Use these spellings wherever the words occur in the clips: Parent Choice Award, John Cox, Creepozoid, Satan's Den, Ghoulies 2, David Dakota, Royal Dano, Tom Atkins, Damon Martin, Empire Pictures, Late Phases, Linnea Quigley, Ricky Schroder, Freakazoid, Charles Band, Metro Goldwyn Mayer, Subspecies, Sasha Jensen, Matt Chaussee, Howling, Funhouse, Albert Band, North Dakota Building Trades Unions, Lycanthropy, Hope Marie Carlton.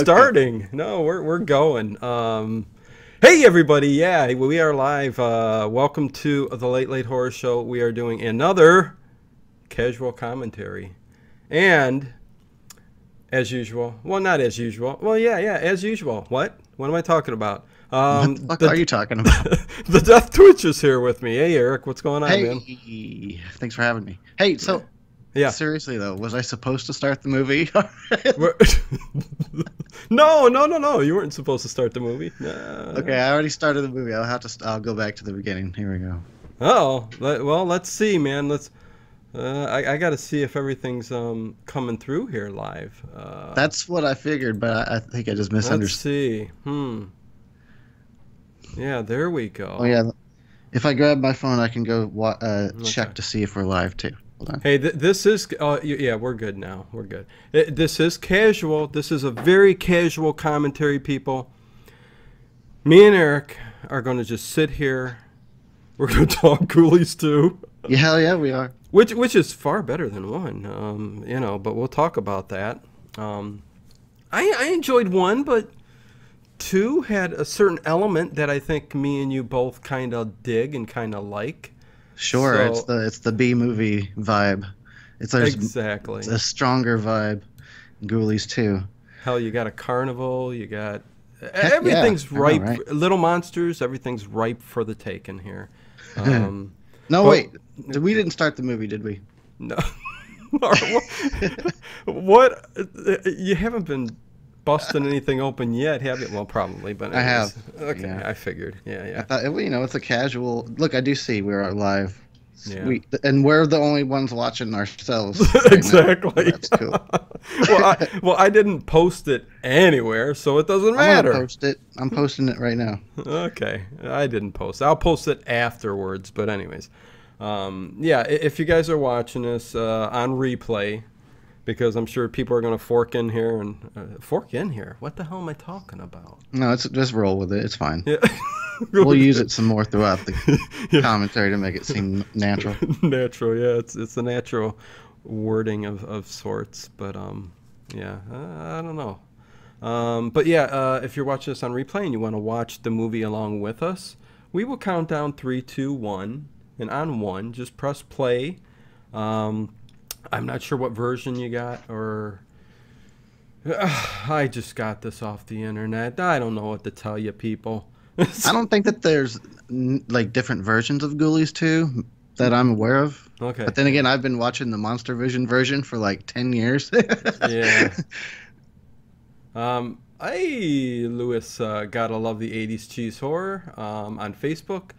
Starting. No, we're going. Hey everybody, yeah, we are live. Welcome to the Late Horror Show. We are doing another casual commentary. And as usual, well, not as usual. Well, yeah, as usual. What am I talking about? What the fuck are you talking about? The Death Twitch is here with me. Hey Eric, what's going on, man? Hey, thanks for having me. Hey, so yeah. Seriously though, was I supposed to start the movie? No. You weren't supposed to start the movie. No. Okay, I already started the movie. I'll go back to the beginning. Here we go. Oh, well, let's see, man. I got to see if everything's coming through here live. That's what I figured, but I think I just misunderstood. Let's see. Yeah, there we go. Oh yeah. If I grab my phone, I can go check to see if we're live too. Hey, this is we're good now. We're good. This is casual. This is a very casual commentary, people. Me and Eric are going to just sit here. We're going to talk Ghoulies 2. Yeah, hell yeah, we are. Which is far better than one, But we'll talk about that. I enjoyed one, but two had a certain element that I think me and you both kind of dig and kind of like. Sure, so, it's the B movie vibe. It's a stronger vibe. Ghoulies 2. Hell, you got a carnival. You got everything's ripe. Know, right? Little monsters. Everything's ripe for the taking here. Wait, we didn't start the movie, did we? No. What? You haven't been busting anything open yet, have you? Well, probably, but anyways. I have. Okay, yeah. I figured. Yeah. I thought, it's a casual look. I do see we are live. Yeah. And we're the only ones watching ourselves. Right exactly. Now. That's cool. I didn't post it anywhere, so it doesn't matter. I'm gonna post it. I'm posting it right now. Okay, I didn't post. I'll post it afterwards. But anyways, if you guys are watching this on replay. Because I'm sure people are going to fork in here and what the hell am I talking about? No, just roll with it. It's fine. Yeah. We'll use it some more throughout the commentary to make it seem natural. Natural, yeah. It's a natural wording of sorts. But, I don't know. If you're watching this on replay and you want to watch the movie along with us, we will count down 3, 2, 1. And on 1, just press play. I'm not sure what version you got, or I just got this off the internet. I don't know what to tell you, people. I don't think that there's different versions of Ghoulies 2 that I'm aware of. Okay. But then again, I've been watching the Monster Vision version for 10 years. Yeah. Lewis, gotta love the '80s cheese horror. On Facebook.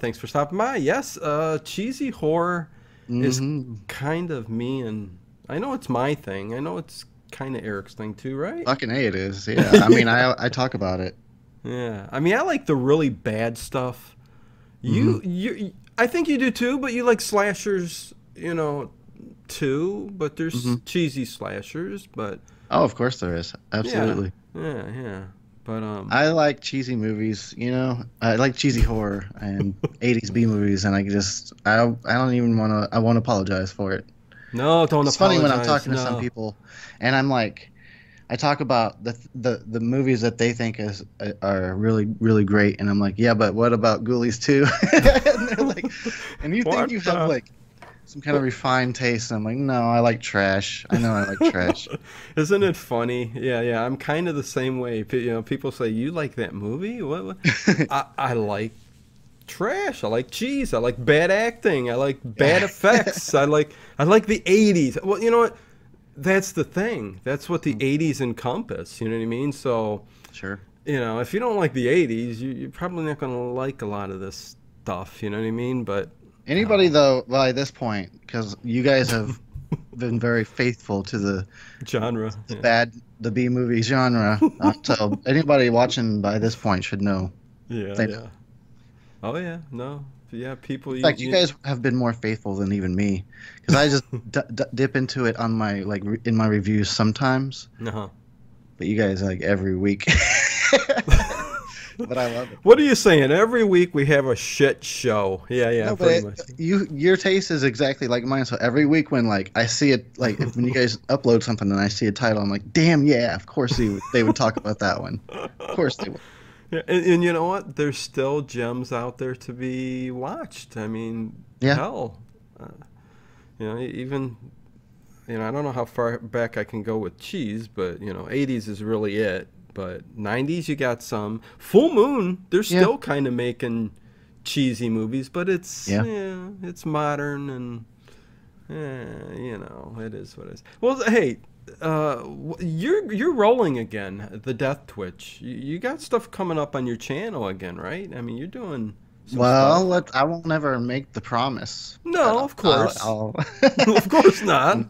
Thanks for stopping by. Yes, cheesy horror. Mm-hmm. Is kind of me, and I know it's my thing. I know it's kind of Eric's thing too, right? Fucking A, it is. Yeah. I mean, I talk about it. Yeah. I mean, I like the really bad stuff. Mm-hmm. You, I think you do too, but you like slashers, too. But there's cheesy slashers, but oh, of course there is. Absolutely. Yeah. But I like cheesy movies, I like cheesy horror and 80s B movies, and I don't even want to, I won't apologize for it. No, don't apologize. It's funny when I'm talking to some people, and I'm like, I talk about the movies that they think are really, really great, and I'm like, yeah, but what about Ghoulies 2? And they're like, and you think you have some kind of refined taste, and I'm like, no, I like trash. I know I like trash. Isn't it funny? Yeah, I'm kind of the same way. People say, you like that movie? What? I like trash. I like cheese. I like bad acting. I like bad effects. I like the 80s. Well, you know what? That's the thing. That's what the 80s encompass. You know what I mean? So, sure. If you don't like the 80s, you're probably not going to like a lot of this stuff. You know what I mean? But anybody, though, by this point, because you guys have been very faithful to the genre, the B-movie genre, so anybody watching by this point should know. Yeah. Oh, yeah, no. Yeah, people. In fact, you guys have been more faithful than even me, because I just dip into it on my in my reviews sometimes. But you guys every week. But I love it. What are you saying? Every week we have a shit show. Yeah, no, pretty much. Your taste is exactly like mine. So every week when I see it, when you guys upload something and I see a title, I'm like, damn, yeah, of course they would talk about that one. Of course they would. Yeah, and you know what? There's still gems out there to be watched. I mean, yeah. Hell, even. I don't know how far back I can go with cheese, but, 80s is really it. But 90s, you got some. Full Moon, they're still kind of making cheesy movies, but it's it's modern and, it is what it is. Well, hey, you're rolling again, the Death Twitch. You got stuff coming up on your channel again, right? I mean, you're doing... I won't ever make the promise. No, of course. Of course not.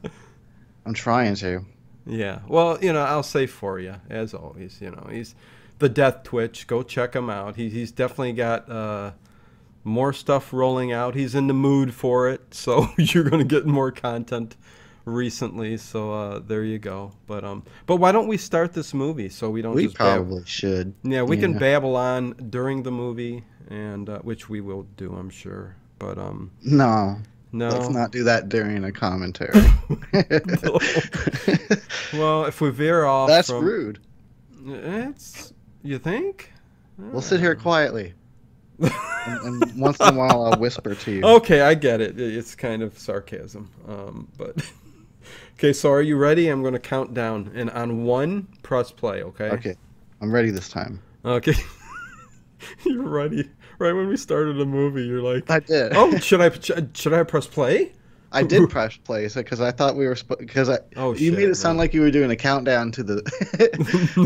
I'm trying to. Yeah. Well, I'll say for you, as always, he's the Death Twitch. Go check him out. He's definitely got more stuff rolling out. He's in the mood for it, so you're going to get more content recently. So there you go. But but why don't we start this movie so we don't? We just probably should. Yeah, we can babble on during the movie, and which we will do, I'm sure. But No. Let's not do that during a commentary. Well, if we veer off, that's rude. It's you think? We'll sit here quietly, and once in a while I'll whisper to you. Okay, I get it. It's kind of sarcasm, but okay. So, are you ready? I'm going to count down, and on one, press play. Okay. Okay, I'm ready this time. Okay. You're ready. Right when we started the movie, you're like, I did. Oh, should I press play? I did press play because I thought we were you made it sound like you were doing a countdown to the.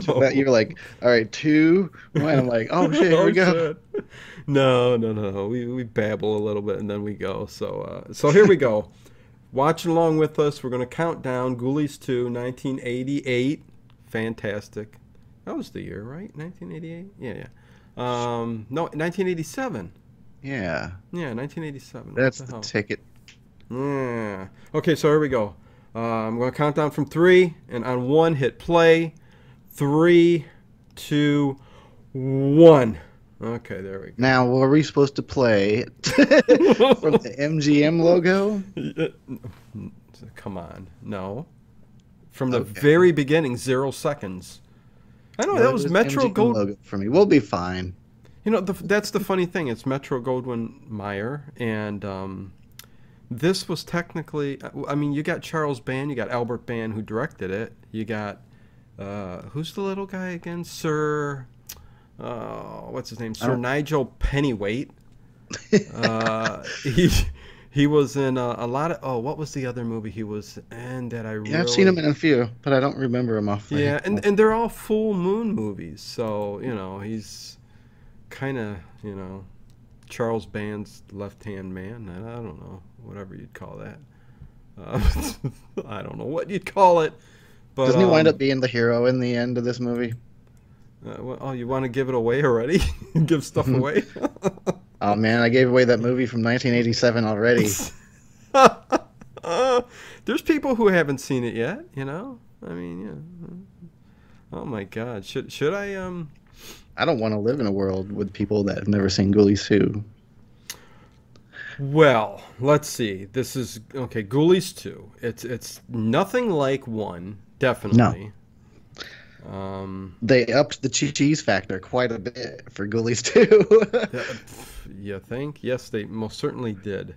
No. You were like, all right, 2, 1. I'm like, oh shit, here we go. Shit. No. We babble a little bit and then we go. So here we go. Watch along with us. We're gonna count down Ghoulies 2, 1988. Fantastic. That was the year, right? 1988. Yeah. No, 1987. Yeah, 1987. That's the ticket. Yeah. Okay, so here we go. I'm going to count down from 3, and on 1, hit play. 3, 2, 1. Okay, there we go. Now, were we supposed to play from the MGM logo? Come on, no. From the very beginning, 0 seconds. I know, that was Metro Goldwyn for me. We'll be fine. That's the funny thing. It's Metro Goldwyn Mayer, and this was technically. I mean, you got Charles Band, you got Albert Band who directed it. You got who's the little guy again? What's his name? Sir Nigel Penneweight. He was in a lot of... Oh, what was the other movie he was in that I really... Yeah, I've seen him in a few, but I don't remember him off. Yeah, and they're all Full Moon movies. So, he's kind of, Charles Band's left-hand man. I don't know, whatever you'd call that. I don't know what you'd call it. But, doesn't he wind up being the hero in the end of this movie? You want to give it away already? Give stuff away? Oh, man, I gave away that movie from 1987 already. There's people who haven't seen it yet, I mean, yeah. Oh, my God. Should I... I don't want to live in a world with people that have never seen Ghoulies 2. Well, let's see. This is... Okay, Ghoulies 2. It's nothing like 1, definitely. No. They upped the cheese factor quite a bit for Ghoulies 2. You think? Yes, they most certainly did.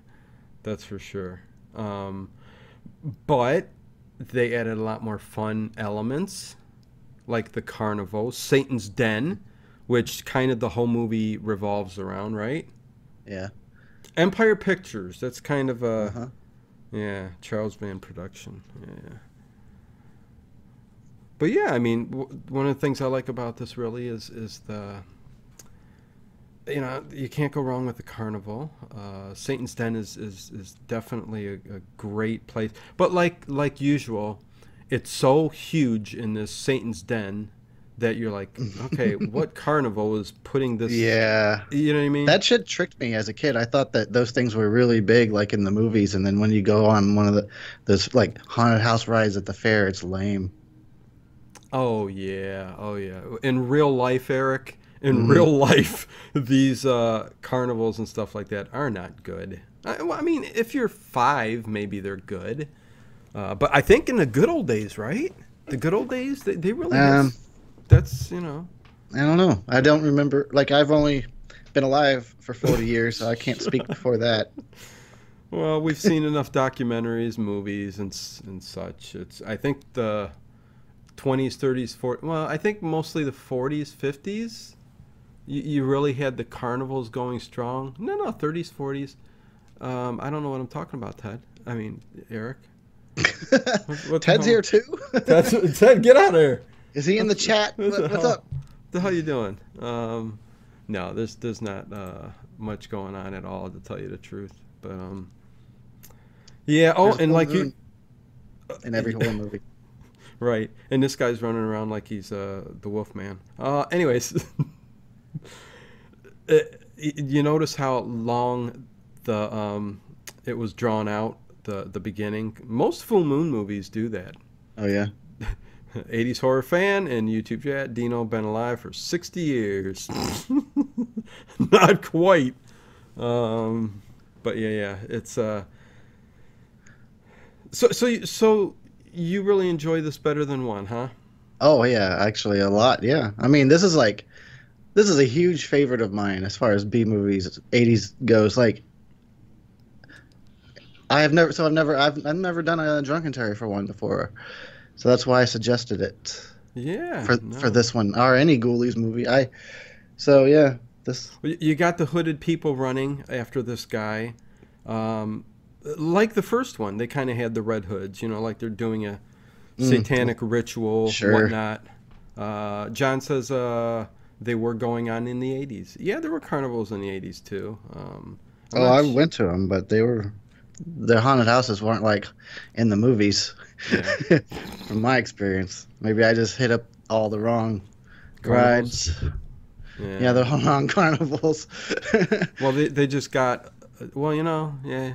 That's for sure. But they added a lot more fun elements, like the carnival, Satan's Den, which kind of the whole movie revolves around, right? Yeah. Empire Pictures. That's kind of a Charles Band production. Yeah. But yeah, I mean, one of the things I like about this really is the. You can't go wrong with the carnival. Satan's Den is definitely a great place. But like usual, it's so huge in this Satan's Den that you're like, okay, what carnival is putting this? Yeah. You know what I mean? That shit tricked me as a kid. I thought that those things were really big, like in the movies. And then when you go on one of those like haunted house rides at the fair, it's lame. Oh, yeah. In real life, Eric... in real life, these carnivals and stuff like that are not good. I mean, if you're five, maybe they're good. But I think in the good old days, right? The good old days, they really that's, you know. I don't know. I don't remember. Like, I've only been alive for 40 years, so I can't speak before that. Well, we've seen enough documentaries, movies, and such. It's I think the 20s, 30s, 40s. Well, I think mostly the 40s, 50s. You really had the carnivals going strong. No, 30s, 40s. I don't know what I'm talking about, Ted. I mean, Eric. What Ted's here too. Ted, get out of here. Is he in the chat? What's up? The hell you doing? No, there's not much going on at all, to tell you the truth. But yeah. Oh, there's and like you, in every horror movie, right? And this guy's running around like he's the Wolfman. Anyways, you notice how long the it was drawn out. The beginning. Most full moon movies do that. Oh yeah. 80s horror fan and YouTube chat. Dino been alive for 60 years. Not quite. But yeah. It's So you really enjoy this better than one, huh? Oh yeah, actually a lot. Yeah. I mean, this is a huge favorite of mine as far as B movies 80s goes. Like. I've never done a drunken terror for one before, so that's why I suggested it. Yeah. For this one or any Ghoulies movie, you got the hooded people running after this guy, like the first one. They kind of had the red hoods, you know, like they're doing a satanic ritual, sure. Whatnot. John says they were going on in the 80s. Yeah, there were carnivals in the 80s too. I went to them, but they were. Their haunted houses weren't like in the movies, yeah. From my experience. Maybe I just hit up all the wrong rides. Yeah, the wrong carnivals. Well, they just got, well, you know, yeah.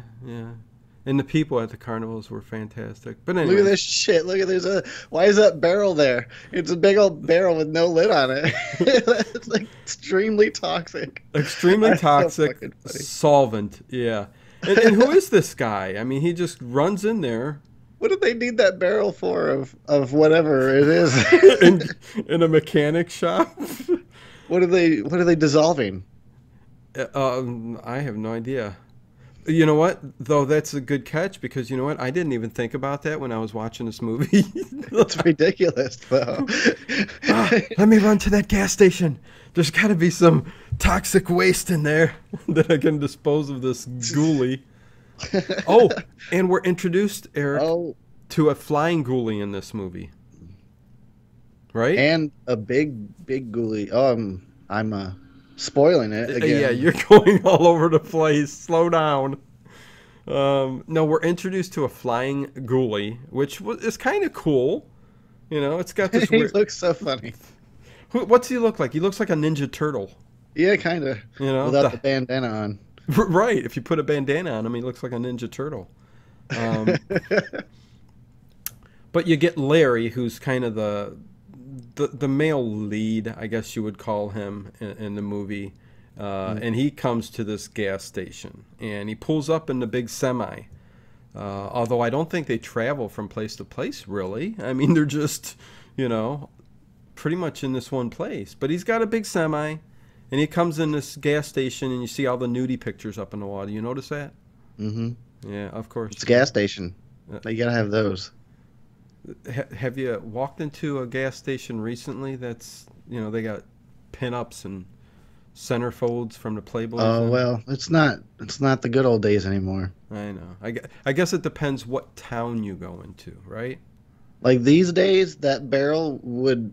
And the people at the carnivals were fantastic. But anyway. Look at this shit. Look at this. Why is that barrel there? It's a big old barrel with no lid on it. It's like extremely toxic. Extremely toxic solvent. Yeah. And who is this guy? I mean, he just runs in there. What do they need that barrel for of whatever it is? in a mechanic shop? What are they dissolving? I have no idea. You know what? Though that's a good catch, because you know what? I didn't even think about that when I was watching this movie. It's ridiculous, though. Let me run to that gas station. There's got to be some toxic waste in there that I can dispose of this ghoulie. Oh, and we're introduced, Eric, to a flying ghoulie in this movie. Right? And a big ghoulie. I'm spoiling it again. Yeah, you're going all over the place. Slow down. No, we're introduced to a flying ghoulie, which is kind of cool. You know, it's got this he weird... looks so funny. What's he look like? He looks like a Ninja Turtle. Yeah, kind of. You know, without the bandana on. Right. If you put a bandana on him, he looks like a Ninja Turtle. But you get Larry, who's kind of the male lead, I guess you would call him, in the movie. And he comes to this gas station. And he pulls up in the big semi. Although I don't think they travel from place to place, really. I mean, they're just, you know... pretty much in this one place, but he's got a big semi, and he comes in this gas station, and you see all the nudie pictures up in the wall. Do you notice that? Mm-hmm. Yeah, of course. It's a gas station. You gotta have those. Have you walked into a gas station recently? That's, you know, they got pinups and centerfolds from the Playboy. Oh well, it's not the good old days anymore. I know. I guess it depends what town you go into, right? Like these days, that barrel would.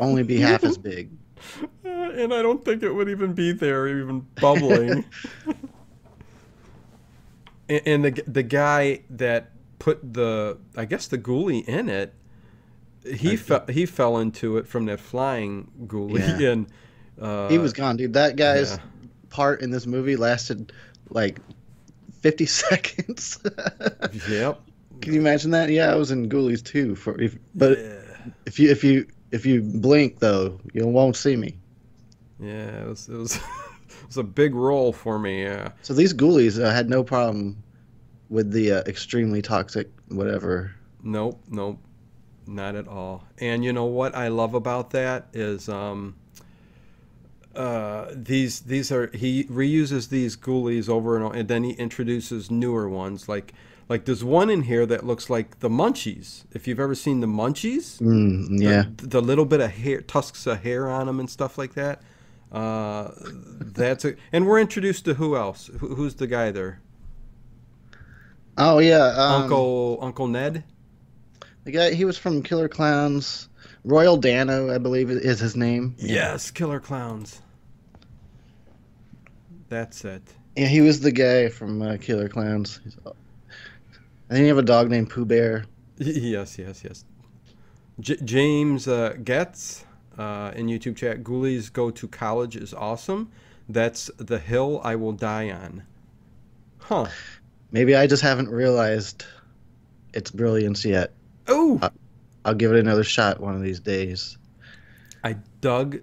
Only be half as big. And I don't think it would even be there, even bubbling. And the guy that put the ghoulie in it, he fell into it from that flying ghoulie. Yeah. And he was gone, dude. That guy's part in this movie lasted like 50 seconds. Yep. Can you imagine that? Yeah, I was in Ghoulies 2 If you blink, though, you won't see me. Yeah, it was it was a big role for me. Yeah. So these ghoulies had no problem with the extremely toxic whatever. Nope, not at all. And you know what I love about that is he reuses these ghoulies over and over, and then he introduces newer ones like there's one in here that looks like the Munchies. If you've ever seen the Munchies, yeah, the little bit of hair, tusks of hair on them and stuff like that. And we're introduced to who else? Who's the guy there? Oh yeah, Uncle Ned. The guy, he was from Killer Klowns. Royal Dano, I believe, is his name. Yes, Killer Klowns. That's it. Yeah, he was the guy from Killer Klowns. And then you have a dog named Pooh Bear. Yes. James Getz in YouTube chat, Ghoulies Go to College is awesome. That's the hill I will die on. Huh. Maybe I just haven't realized its brilliance yet. Oh! I'll give it another shot one of these days. I dug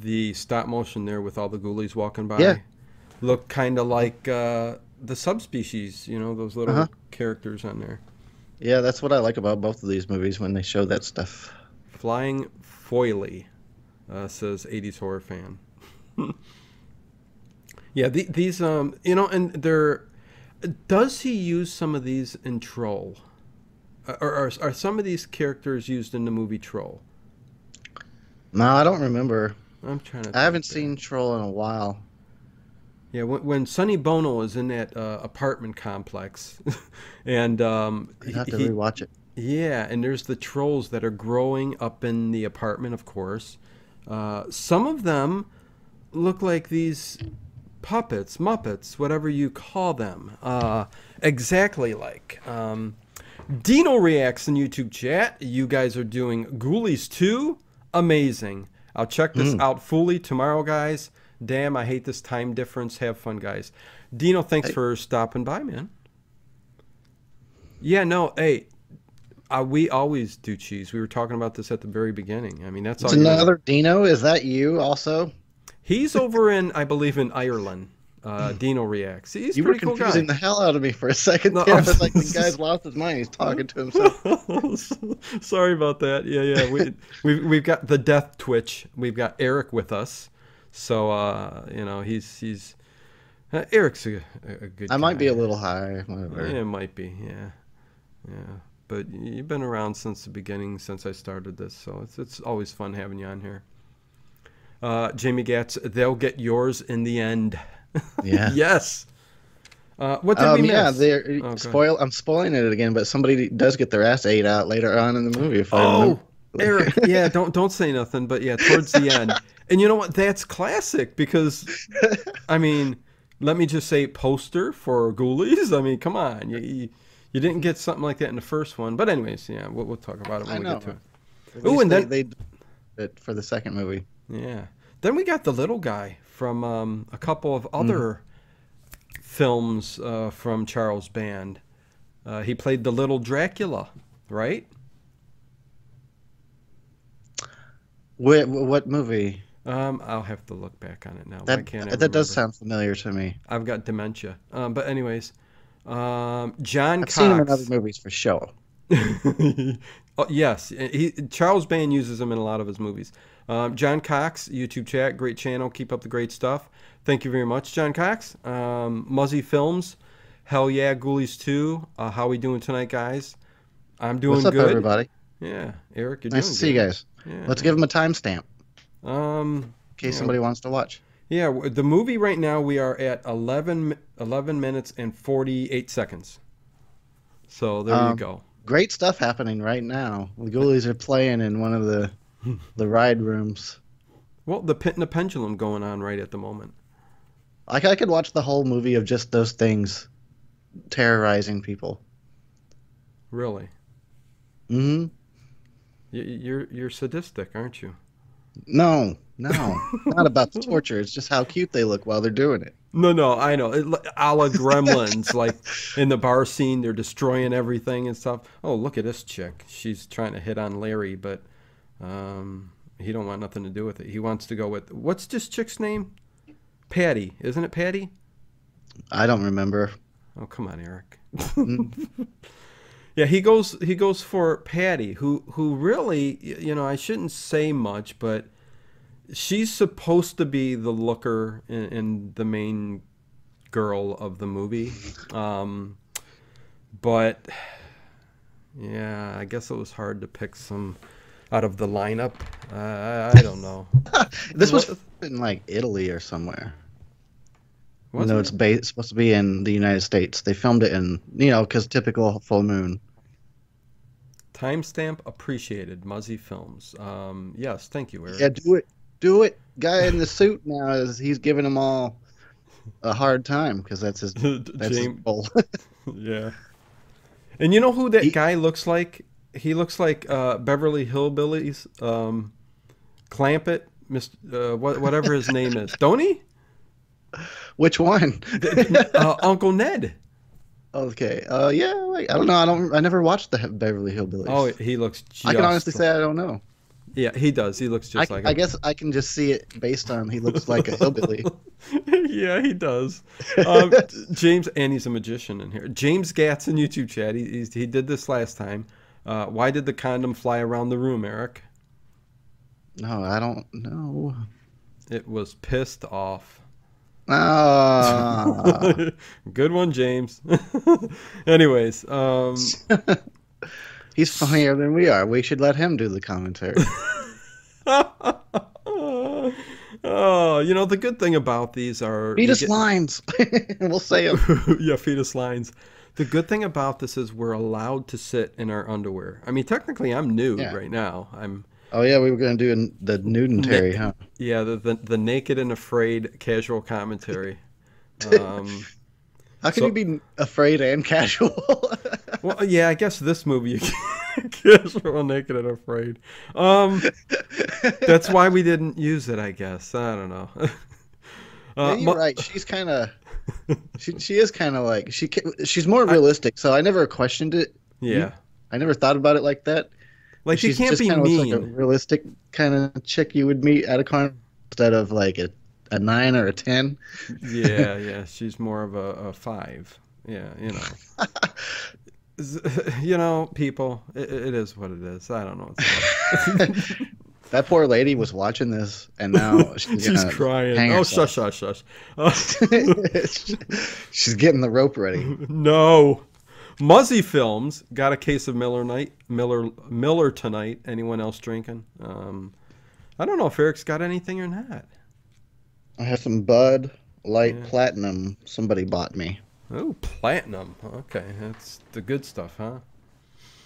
the stop motion there with all the ghoulies walking by. Yeah. Looked kind of like the Subspecies, you know, those little characters on there. Yeah, that's what I like about both of these movies when they show that stuff. Flying Foily says 80s horror fan. Yeah, these, you know, and they're... Does he use some of these in Troll? Are some of these characters used in the movie Troll? No, I don't remember. I haven't seen Troll in a while. Yeah, when Sonny Bono is in that apartment complex, and I have to rewatch it. Yeah, and there's the trolls that are growing up in the apartment, of course. Some of them look like these puppets, Muppets, whatever you call them. Exactly like. Dino Reacts in YouTube chat. You guys are doing Ghoulies 2. Amazing. I'll check this out fully tomorrow, guys. Damn, I hate this time difference. Have fun, guys. Dino, thanks for stopping by, man. Yeah, no, hey, we always do cheese. We were talking about this at the very beginning. I mean, that's all. Another Dino? Is that you also? He's over in, I believe, in Ireland. Dino Reacts. He's a pretty cool guy. You were confusing the hell out of me for a second. No, I was like, this guy's lost his mind. He's talking to himself. Sorry about that. Yeah. We've got the Death Twitch. We've got Eric with us. So, you know, he's Eric's a good guy. I might be a little high. Whatever. Yeah, it might be, yeah. But you've been around since the beginning, since I started this. So it's always fun having you on here. Jamie Gatz, they'll get yours in the end. Yeah. Yes. What did we miss? Yeah, I'm spoiling it again, but somebody does get their ass ate out later on in the movie. Eric, yeah, don't say nothing, but yeah, towards the end. And you know what? That's classic because, I mean, let me just say poster for Ghoulies. I mean, come on. You didn't get something like that in the first one. But anyways, yeah, we'll talk about it when we get to it. Oh, and then... They did it for the second movie. Yeah. Then we got the little guy from a couple of other films from Charles Band. He played the little Dracula, right? What movie? I'll have to look back on it now. That does sound familiar to me. I've got dementia. But anyways, John Cox. I've seen him in other movies for sure. Oh, yes, Charles Band uses him in a lot of his movies. John Cox, YouTube chat, great channel, keep up the great stuff. Thank you very much, John Cox. Muzzy Films, hell yeah, Ghoulies 2. How we doing tonight, guys? I'm doing good. What's up, everybody? Yeah, Eric, you're doing good. Nice to see you guys. Yeah. Let's give them a timestamp in case somebody wants to watch. Yeah, the movie right now, we are at 11 minutes and 48 seconds. So there you go. Great stuff happening right now. The Ghoulies are playing in one of the ride rooms. Well, the Pit and the Pendulum going on right at the moment. I could watch the whole movie of just those things terrorizing people. Really? Mm-hmm. You're sadistic, aren't you? No. Not about the torture. It's just how cute they look while they're doing it. No, I know. A la Gremlins, like in the bar scene, they're destroying everything and stuff. Oh, look at this chick. She's trying to hit on Larry, but He don't want nothing to do with it. He wants to go with, what's this chick's name? Patty. Isn't it Patty? I don't remember. Oh, come on, Eric. Yeah, he goes for Patty, who really, you know, I shouldn't say much, but she's supposed to be the looker and the main girl of the movie. But yeah, I guess it was hard to pick some out of the lineup. I don't know. This was in like Italy or somewhere. No, it's supposed to be in the United States. They filmed it in, you know, because typical full moon. Timestamp appreciated. Muzzy Films. Yes, thank you, Eric. Yeah, do it. Guy in the suit now he's giving them all a hard time because that's his goal. Yeah. And you know who that guy looks like? He looks like Beverly Hillbillies, Clampett, whatever his name is. Don't he? Which one? Uncle Ned. Okay. Yeah. Like, I don't know. I never watched the Beverly Hillbillies. Oh, he looks just... I can honestly say I don't know. Yeah, he does. He looks just like him. I guess I can just see it based on he looks like a hillbilly. Yeah, he does. James, and he's a magician in here. James Gatz in YouTube chat. He did this last time. Why did the condom fly around the room, Eric? No, I don't know. It was pissed off. Ah. Good one, James. Anyways, he's funnier than we are. We should let him do the commentary. Oh, you know, the good thing about these are fetus lines. We'll say them. Yeah, fetus lines. The good thing about this is we're allowed to sit in our underwear. I mean, technically, I'm nude right now. Oh, yeah, we were going to do the nudentary, huh? Yeah, the naked and afraid casual commentary. How can you be afraid and casual? Well, yeah, I guess this movie you can casual, naked, and afraid. That's why we didn't use it, I guess. I don't know. Yeah, you're right. She's kind of... She is kind of like... She's more realistic, so I never questioned it. Yeah. I never thought about it like that. Like, she can't be mean. Like a realistic kind of chick you would meet at a car instead of like a 9 or a 10. Yeah, yeah. She's more of a 5. Yeah, you know. You know, people, it is what it is. I don't know. That poor lady was watching this, and now she's crying. Oh, herself. Shush, shush, shush. She's getting the rope ready. No. Muzzy Films got a case of Miller tonight. Anyone else drinking? I don't know if Eric's got anything or not. I have some Bud Light Platinum. Somebody bought me. Oh, Platinum. Okay, that's the good stuff, huh?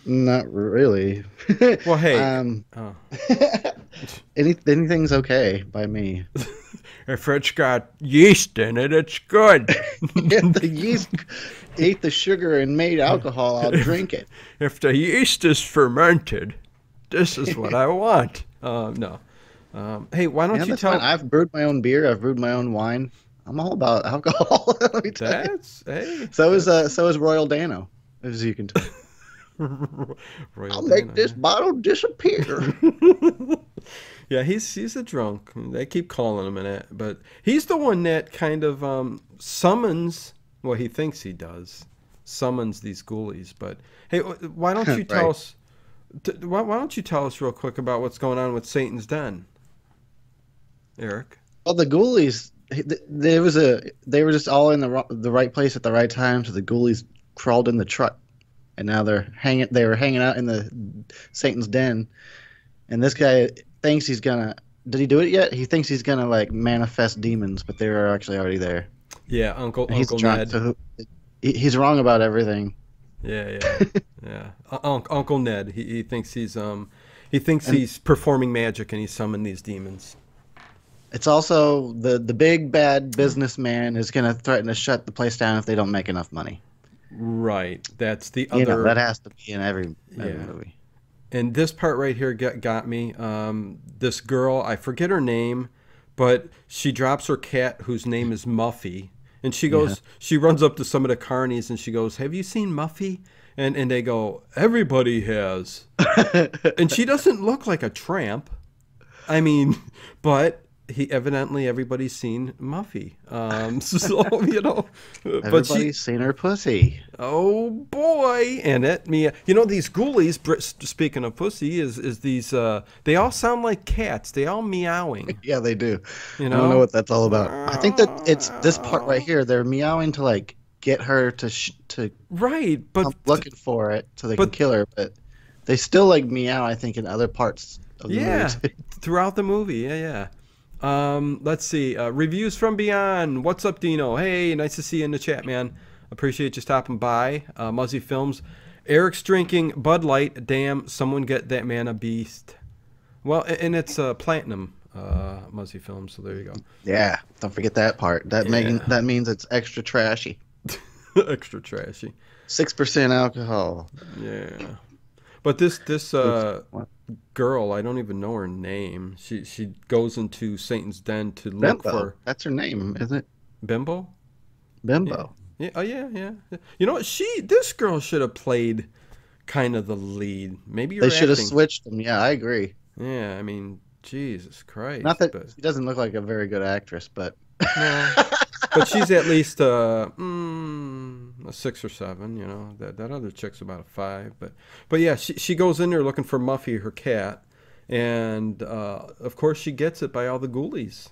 Not really. Well, hey. Anything's okay by me. If it's got yeast in it, it's good. If the yeast ate the sugar and made alcohol, I'll drink it. If the yeast is fermented, this is what I want. No. Hey, why don't you tell... Fine. I've brewed my own beer. I've brewed my own wine. I'm all about alcohol. Let me tell you. Hey, so is Royal Dano, as you can tell. I'll make this bottle disappear. Yeah, he's a drunk. They keep calling him that, but he's the one that kind of summons. Well, he thinks he does summons these ghoulies. But hey, why don't you tell us? Why don't you tell us real quick about what's going on with Satan's Den, Eric? Well, the ghoulies. They were just all in the right place at the right time. So the ghoulies crawled in the truck. And now they were hanging out in the Satan's Den, and this guy thinks he's gonna. Did he do it yet? He thinks he's gonna like manifest demons, but they were actually already there. Yeah, Uncle Ned. So he's wrong about everything. Yeah. Yeah. Uncle Ned. He thinks he's performing magic, and he summoned these demons. It's also the big bad businessman is gonna threaten to shut the place down if they don't make enough money. Right, that's the other. You know, that has to be in every movie. And this part right here got me. This girl, I forget her name, but she drops her cat, whose name is Muffy, and she goes. Yeah. She runs up to some of the carnies, and she goes, "Have you seen Muffy?" And they go, "Everybody has." And she doesn't look like a tramp. I mean, but he evidently everybody's seen Muffy. So, you know, everybody's seen her pussy. Oh boy, and it Mia. You know, these ghoulies, speaking of pussy, is these they all sound like cats. They all meowing. Yeah, they do. You know? I don't know what that's all about. I think that it's this part right here. They're meowing to like get her to right, but I'm looking for it so they can kill her. But they still like meow. I think in other parts of the movie throughout the movie. Yeah. Let's see. Reviews from Beyond. What's up, Dino? Hey, nice to see you in the chat, man. Appreciate you stopping by. Muzzy Films. Eric's drinking Bud Light. Damn, someone get that man a beast. Well, and it's platinum Muzzy Films, so there you go. Yeah, don't forget that part. That means it's extra trashy. Extra trashy. 6% alcohol. Yeah. But this girl, I don't even know her name. She goes into Satan's Den to look for. That's her name, isn't it? Bimbo. Bimbo. Yeah. Yeah. Oh yeah. You know what? This girl should have played kind of the lead. Maybe they should have switched them. Yeah, I agree. Yeah, I mean, Jesus Christ. Not that she doesn't look like a very good actress, but. No. But she's at least a 6 or 7, you know. That other chick's about a 5. But yeah, she goes in there looking for Muffy, her cat. And, of course, she gets it by all the ghoulies.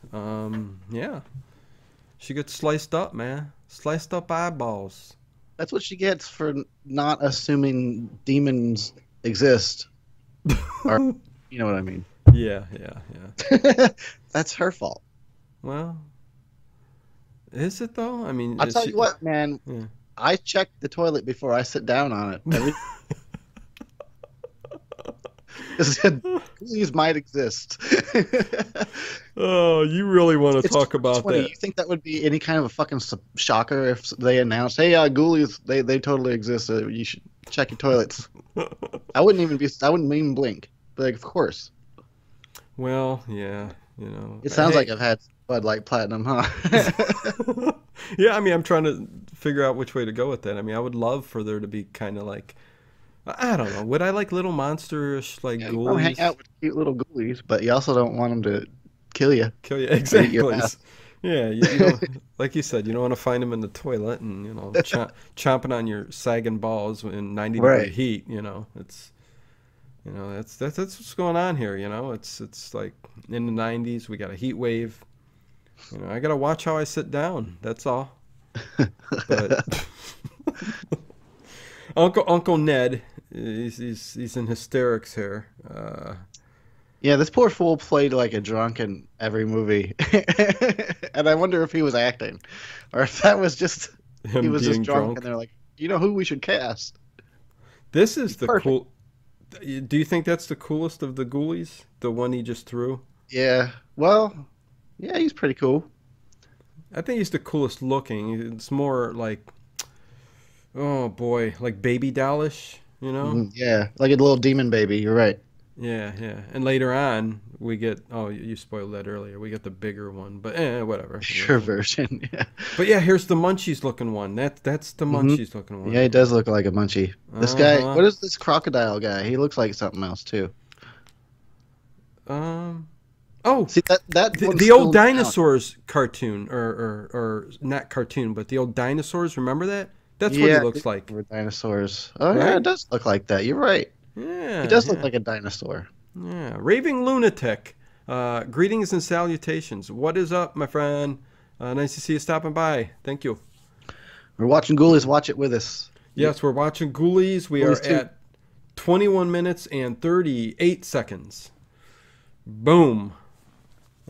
Yeah. She gets sliced up, man. Sliced up eyeballs. That's what she gets for not assuming demons exist. Or, you know what I mean. Yeah. That's her fault. Well... Is it though? I mean, I'll tell you what, man. Yeah. I check the toilet before I sit down on it. Ghoulies might exist. Oh, you really want to talk about that? You think that would be any kind of a fucking shocker if they announced, "Hey, ghoulies, they totally exist. So you should check your toilets." I wouldn't even blink. But like, of course. Well, yeah, you know. It sounds like I've had. Bud Light Platinum, huh? Yeah, I mean, I'm trying to figure out which way to go with that. I mean, I would love for there to be kind of like, I don't know, would I like little monster-ish like ghoulies? You don't hang out with cute little ghoulies, but you also don't want them to kill you. Kill you, exactly. Yeah, you know, like you said, you don't want to find them in the toilet and, you know, chomping on your sagging balls in 90-degree heat, you know. It's... You know, that's what's going on here, you know. It's like in the 90s, we got a heat wave. You know, I gotta watch how I sit down. That's all. But Uncle Ned, he's in hysterics here. Yeah, this poor fool played like a drunk in every movie, and I wonder if he was acting, or if that was just he was just drunk. And they're like, you know who we should cast? This is the cool. Do you think that's the coolest of the ghoulies? The one he just threw? Yeah. Well. Yeah, he's pretty cool. I think he's the coolest looking. It's more like, oh boy, like baby dollish, you know? Mm-hmm. Yeah, like a little demon baby. You're right. Yeah. And later on, we get, oh, you spoiled that earlier. We get the bigger one, but whatever. Sure version, yeah. But yeah, here's the Munchies looking one. That's the Munchies looking one. Yeah, he does look like a Munchie. This guy, what is this crocodile guy? He looks like something else too. Oh, see the old dinosaurs cartoon, or not cartoon, but the old dinosaurs. Remember that? That's what he looks like. Dinosaurs. Oh right? Yeah, it does look like that. You're right. Yeah, he does look like a dinosaur. Yeah, Raving Lunatic. Greetings and salutations. What is up, my friend? Nice to see you stopping by. Thank you. We're watching Ghoulies. Watch it with us. Yes, we're watching Ghoulies. We are at 21 minutes and 38 seconds. Boom.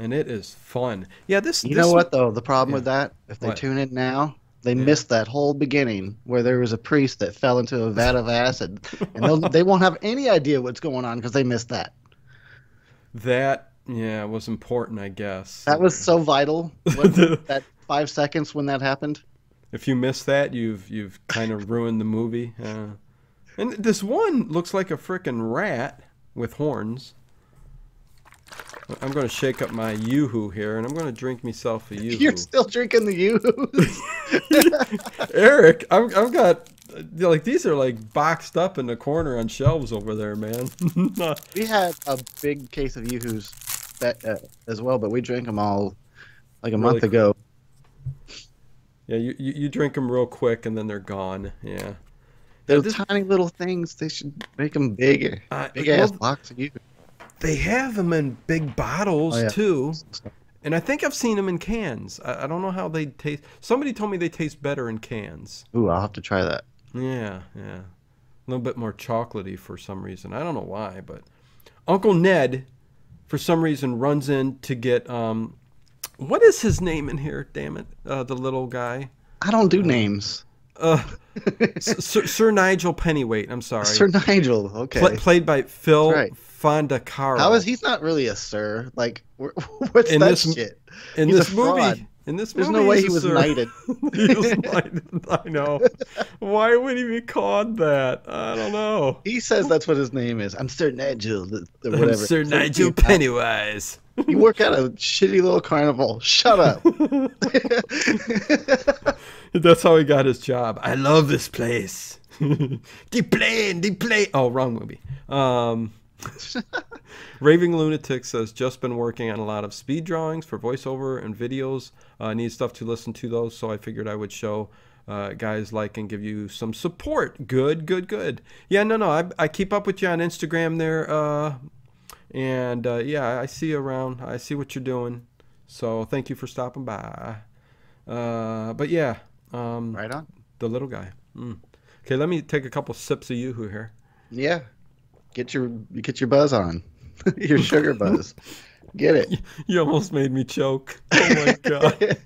And it is fun. Yeah, You know what, though? The problem with that, if they tune in now, they missed that whole beginning where there was a priest that fell into a vat of acid. And they won't have any idea what's going on because they missed that. That, yeah, was important, I guess. That was so vital. That 5 seconds when that happened. If you miss that, you've kind of ruined the movie. And this one looks like a frickin' rat with horns. I'm going to shake up my Yoo-Hoo here, and I'm going to drink myself a Yoo-Hoo. You're still drinking the Yoo-Hoos? Eric, I've got, like, these are, like, boxed up in the corner on shelves over there, man. We had a big case of Yoo-Hoos that as well, but we drank them all like a month ago. Yeah, you drink them real quick and then they're gone. Yeah. Those tiny little things, they should make them big. Big-ass blocks of you. They have them in big bottles, too. And I think I've seen them in cans. I don't know how they taste. Somebody told me they taste better in cans. Ooh, I'll have to try that. Yeah, yeah. A little bit more chocolatey for some reason. I don't know why, but... Uncle Ned, for some reason, runs in to get... what is his name in here, damn it? The little guy. I don't do names. Sir Nigel Penneweight. I'm sorry. Sir Nigel. Okay. Played by Phil Fondacaro. How is he's not really a sir? Like, what's in that shit? In this movie. In this movie, there's no way he was knighted. He was knighted. I know. Why would he be called that? I don't know. He says that's what his name is. I'm Sir Nigel. Or whatever. I'm Sir Nigel Pennywise. You work at a shitty little carnival. Shut up. That's how he got his job. I love this place. Deep plane. Oh, wrong movie. Raving Lunatic says, just been working on a lot of speed drawings for voiceover and videos. I need stuff to listen to those, so I figured I would show guys like and give you some support. Good. Yeah, no. I keep up with you on Instagram there. I see you around. I see what you're doing. So thank you for stopping by. Right on. The little guy. Okay, let me take a couple sips of Yoo-Hoo here. Yeah. Get your buzz on. Your sugar buzz. Get it. You almost made me choke. Oh my god.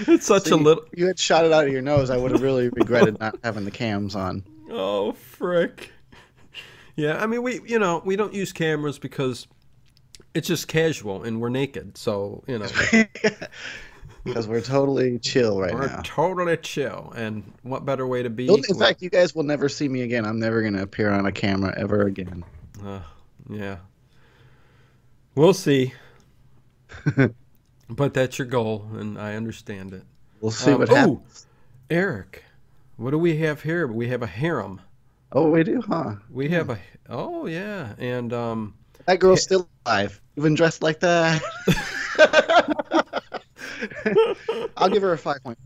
It's such a little... You had shot it out of your nose. I would have really regretted not having the cams on. Oh, frick. Yeah, I mean, we don't use cameras because it's just casual and we're naked. So, because we're totally chill right now. We're totally chill. And what better way to be? In fact, you guys will never see me again. I'm never going to appear on a camera ever again. Yeah. We'll see. But that's your goal, and I understand it. We'll see what happens. Eric, what do we have here? We have a harem. Oh, we do, huh? We have yeah. And that girl's still alive, even dressed like that. I'll give her a 5.5.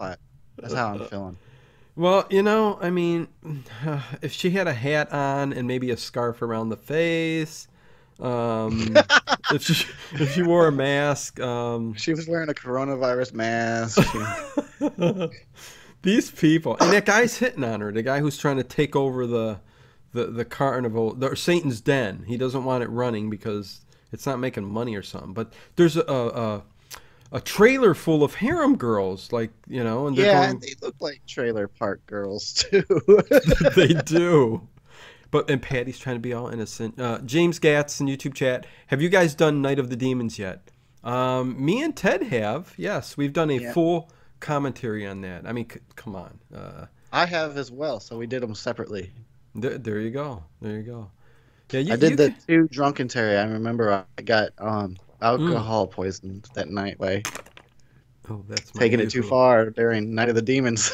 That's how I'm feeling. Well, if she had a hat on and maybe a scarf around the face, if she wore a mask, she was wearing a coronavirus mask. These people, and that guy's hitting on her. The guy who's trying to take over the carnival, the Satan's Den. He doesn't want it running because it's not making money or something. But there's a trailer full of harem girls, and and they look like trailer park girls too. They do. And Patty's trying to be all innocent. James Gatz in YouTube chat. Have you guys done Night of the Demons yet? Me and Ted have. Yes, we've done a full commentary on that. I mean, come on. I have as well, so we did them separately. There you go. Yeah, I did the two drunken Terry. I remember I got alcohol poisoned that night by taking it too far during Night of the Demons.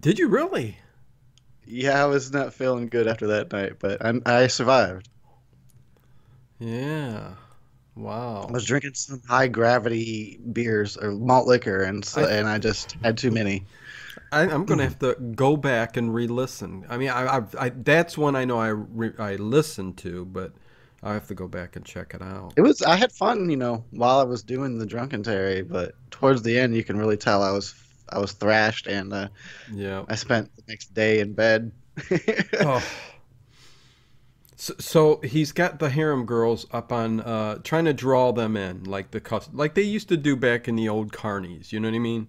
Did you really? Yeah, I was not feeling good after that night, but I survived. Yeah. Wow. I was drinking some high-gravity beers or malt liquor, and I just had too many. I'm going to have to go back and re-listen. I mean, I that's one I know I listened to, but I have to go back and check it out. I had fun, while I was doing the drunken Terry, but towards the end, you can really tell I was thrashed, and I spent the next day in bed. So he's got the harem girls up on trying to draw them in, like they used to do back in the old carnies. You know what I mean?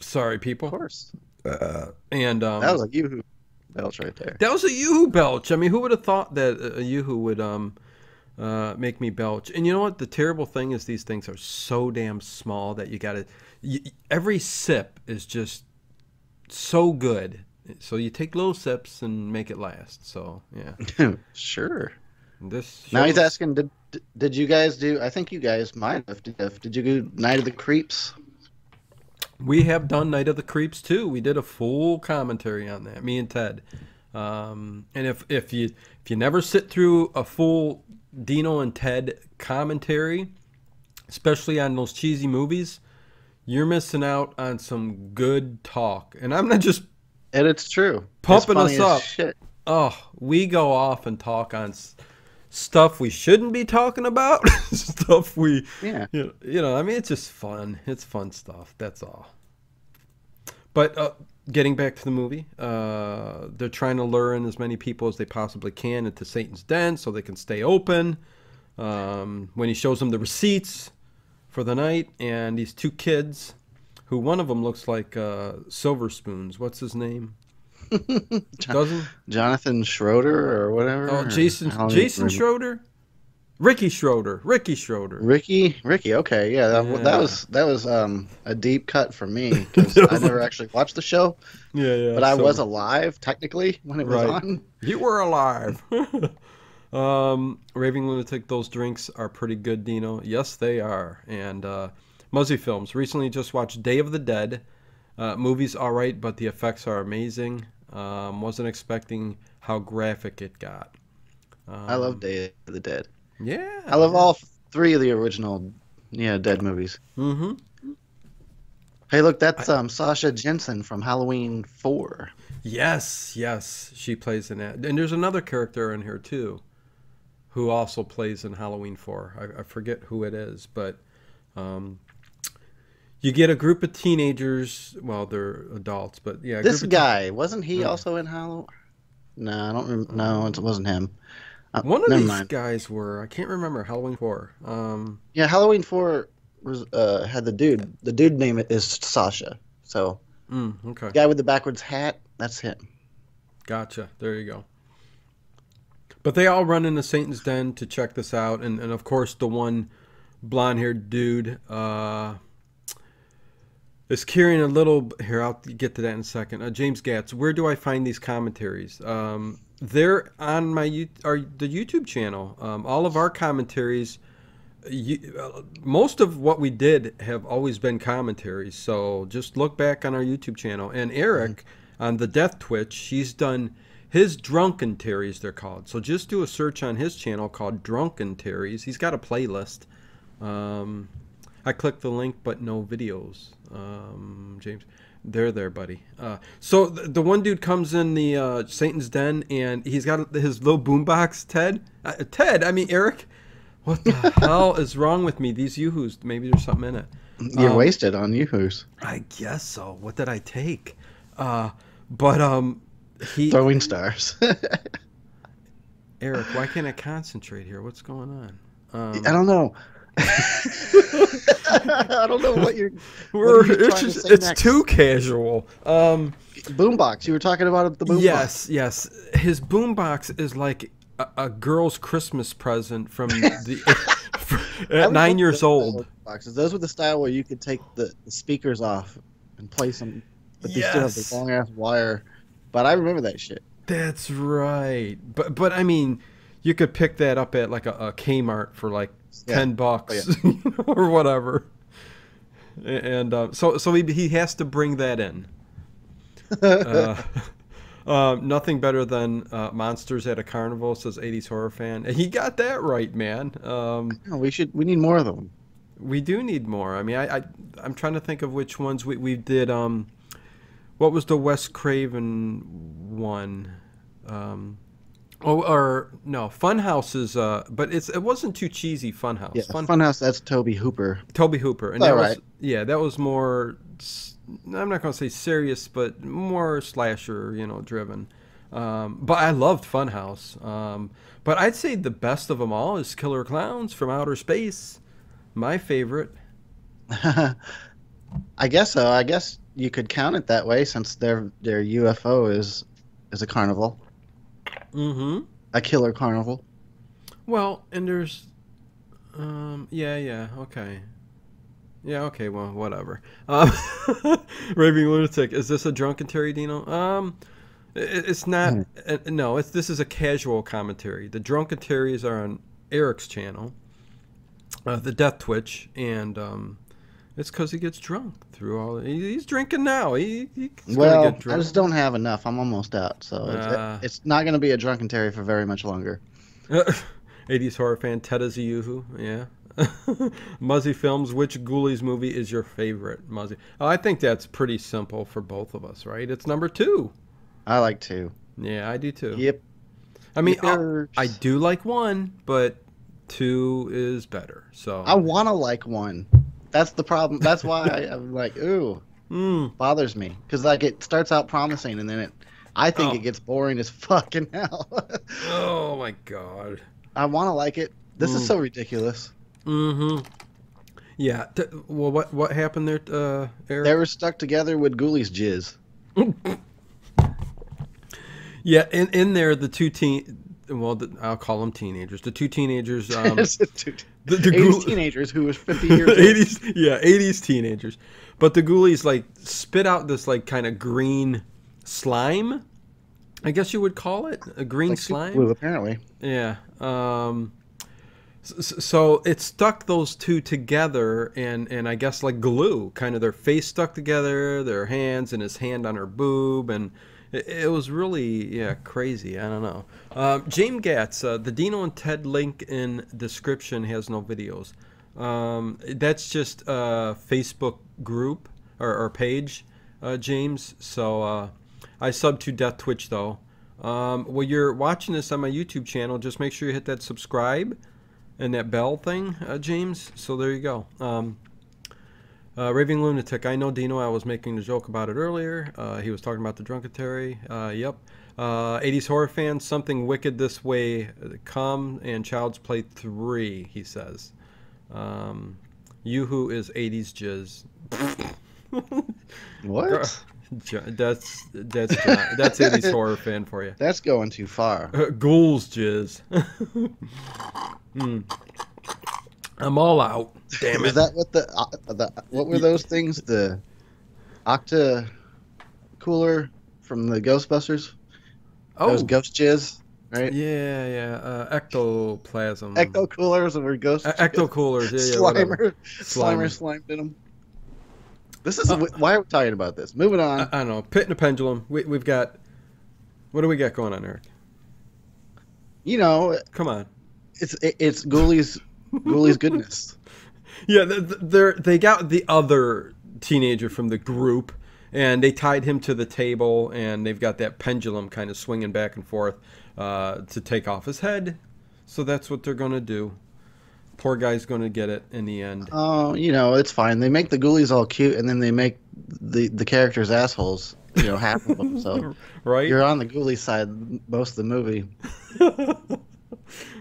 Sorry, people. Of course. That was a Yoo-Hoo belch right there. That was a Yoo-Hoo belch. I mean, who would have thought that a Yoo-Hoo would make me belch? And you know what? The terrible thing is these things are so damn small that every sip is just so good. So you take little sips and make it last. So, yeah. Sure. Now he's asking, did you guys do, I think you guys might have, did you do Night of the Creeps? We have done Night of the Creeps, too. We did a full commentary on that, me and Ted. And if you never sit through a full Dino and Ted commentary, especially on those cheesy movies, you're missing out on some good talk. And I'm not just and it's true pumping us up. Shit. Oh, we go off and talk on stuff we shouldn't be talking about. Stuff we you know, I mean, it's just fun. It's fun stuff. That's all. But getting back to the movie, they're trying to lure in as many people as they possibly can into Satan's Den so they can stay open. When he shows them the receipts for the night, and these two kids, who one of them looks like Silver Spoons. What's his name? Doesn't Jonathan Schroder or whatever? Oh, Jason Schroder, Ricky Schroder. Ricky. Okay, yeah, that was a deep cut for me because I never actually watched the show. Yeah. But I was alive technically when it was on. You were alive. Raving Lunatic, those drinks are pretty good, Dino. Yes, they are. And Muzzy Films recently just watched Day of the Dead. Movie's all right, but the effects are amazing. Wasn't expecting how graphic it got. I love Day of the Dead. Yeah, I love all three of the original, Dead movies. Mm-hmm. Hey, look, that's Sasha Jensen from Halloween 4. Yes, she plays in that. And there's another character in here too, who also plays in Halloween 4. I forget who it is, but you get a group of teenagers. Well, they're adults, but yeah. This guy, wasn't he also in Halloween? No, I don't remember. No, it wasn't him. One of these guys were, I can't remember, Halloween 4. Yeah, Halloween 4 was, had the dude. The dude name is Sasha. So, okay. The guy with the backwards hat, that's him. Gotcha. There you go. But they all run into Satan's Den to check this out. And of course, the one blonde-haired dude is carrying a little... Here, I'll get to that in a second. James Gatz, where do I find these commentaries? They're on the YouTube channel. All of our commentaries... most of what we did have always been commentaries, so just look back on our YouTube channel. And Eric on the Death Twitch, he's done his Drunken-taries, they're called. So just do a search on his channel called Drunken-taries. He's got a playlist. I clicked the link, but no videos. James, they're there, buddy. So the one dude comes in the Satan's Den, and he's got his little boombox. Eric. What the hell is wrong with me? These yoo-hoos, maybe there's something in it. You're wasted on yoo-hoos. I guess so. What did I take? Throwing stars. Eric, why can't I concentrate here? What's going on? I don't know. I don't know what you're... It's too casual. Boombox. You were talking about the boombox. Yes. His boombox is like... a girl's Christmas present from at 9 years old. Boxes. Those were the style where you could take the speakers off and play some, but they still have this long ass wire. But I remember that shit. That's right. But I mean, you could pick that up at like a Kmart for like $10 or whatever. And so he has to bring that in. Nothing better than Monsters at a Carnival, says 80s horror fan. He got that right, man. We need more of them. We do need more. I mean, I'm trying to think of which ones we did. What was the Wes Craven one? Funhouse's. But it wasn't too cheesy. Funhouse. Yeah, Funhouse. That's Toby Hooper. And that was that was more. I'm not going to say serious, but more slasher, driven. But I loved Funhouse. But I'd say the best of them all is Killer Klowns from Outer Space. My favorite. I guess so. I guess you could count it that way since their UFO is a carnival. Mm-hmm. A killer carnival. Well, and there's... okay. Yeah, okay, well, whatever. Raving Lunatic, is this a Drunken-tary, Dino? It's not. No, this is a casual commentary. The Drunken-taries are on Eric's channel, the Death Twitch, and It's because he gets drunk through all. He's drinking now. He's well, gonna get drunk. I just don't have enough. I'm almost out, so it's not going to be a drunken Terry for very much longer. 80s horror fan Ted is a Yuhu. Yeah. Muzzy Films, which Ghoulies movie is your favorite, Muzzy? Oh, I think that's pretty simple for both of us, right? It's number 2. I like 2. Yeah, I do too. Yep. I mean, I do like 1, but 2 is better. So I want to like 1. That's the problem. That's why I'm like, ooh, bothers me. Because like it starts out promising, and then I think it gets boring as fucking hell. Oh my god. I want to like it. This is so ridiculous. Mm-hmm. Yeah. Well, what happened there, Eric? They were stuck together with Ghoulies jizz. Yeah, in there, the two I'll call them teenagers. The two teenagers. The 80s teenagers who was 50 years old. 80s, yeah, 80s teenagers. But the Ghoulies, like, spit out this, like, kind of green slime, I guess you would call it. A green like slime? Blue, apparently. Yeah. So it stuck those two together and I guess like glue. Kind of their face stuck together, their hands, and his hand on her boob, and... It was really, crazy. I don't know. James Gatz, the Dino and Ted link in description has no videos. That's just a Facebook group or page, James. So I sub to Death Twitch, though. While you're watching this on my YouTube channel, just make sure you hit that subscribe and that bell thing, James. So there you go. Raving Lunatic, I know Dino, I was making the joke about it earlier. He was talking about the Drunkatary. Yep. 80s horror fans, something wicked this way come, and Child's Play 3, he says. Yoo-hoo is 80s jizz. What? That's 80s horror fan for you. That's going too far. Ghouls jizz. I'm all out. Damn it! Is that what what were those things? The Ecto Cooler from the Ghostbusters. Oh, those ghost jizz, right? Yeah, yeah. Ectoplasm. Ecto Coolers were ghost. Ecto Coolers. Yeah, Slimer. Slimer slimed in them. This is why are we talking about this? Moving on. I don't know. Pit and a Pendulum. We've got. What do we got going on, Eric? You know. Come on. It's Ghoulies. Ghoulies goodness. Yeah, they got the other teenager from the group, and they tied him to the table, and they've got that pendulum kind of swinging back and forth to take off his head. So that's what they're going to do. Poor guy's going to get it in the end. Oh, you know, it's fine. They make the Ghoulies all cute, and then they make the characters assholes. You know, half of them. So right? You're on the Ghoulies side most of the movie.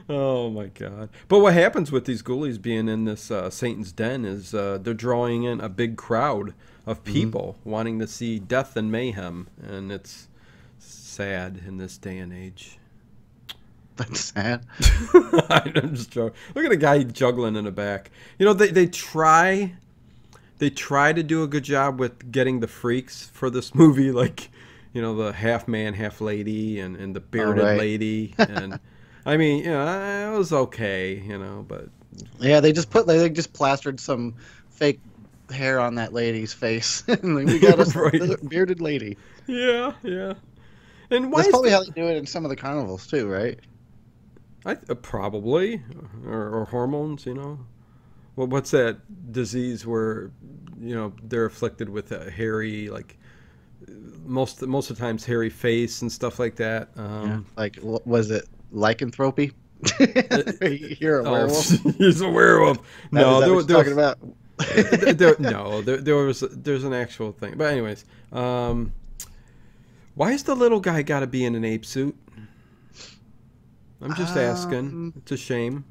Oh my god. But what happens with these Ghoulies being in this Satan's Den is they're drawing in a big crowd of people wanting to see death and mayhem, and it's sad in this day and age. That's sad. I'm just joking. Look at a guy juggling in the back. You know, they try to do a good job with getting the freaks for this movie, like, you know, the half man, half lady and the bearded lady and I mean, you know, it was okay, you know, but... Yeah, they just plastered some fake hair on that lady's face. And we got a bearded lady. Yeah, yeah. And that's probably how they do it in some of the carnivals, too, right? Probably. Or hormones, you know. Well, what's that disease where, you know, they're afflicted with a hairy, like... Most of the times, hairy face and stuff like that. Like, what was it? Lycanthropy? You're a werewolf? He's a werewolf. There's an actual thing. But anyways, why is the little guy got to be in an ape suit? I'm just asking. It's a shame.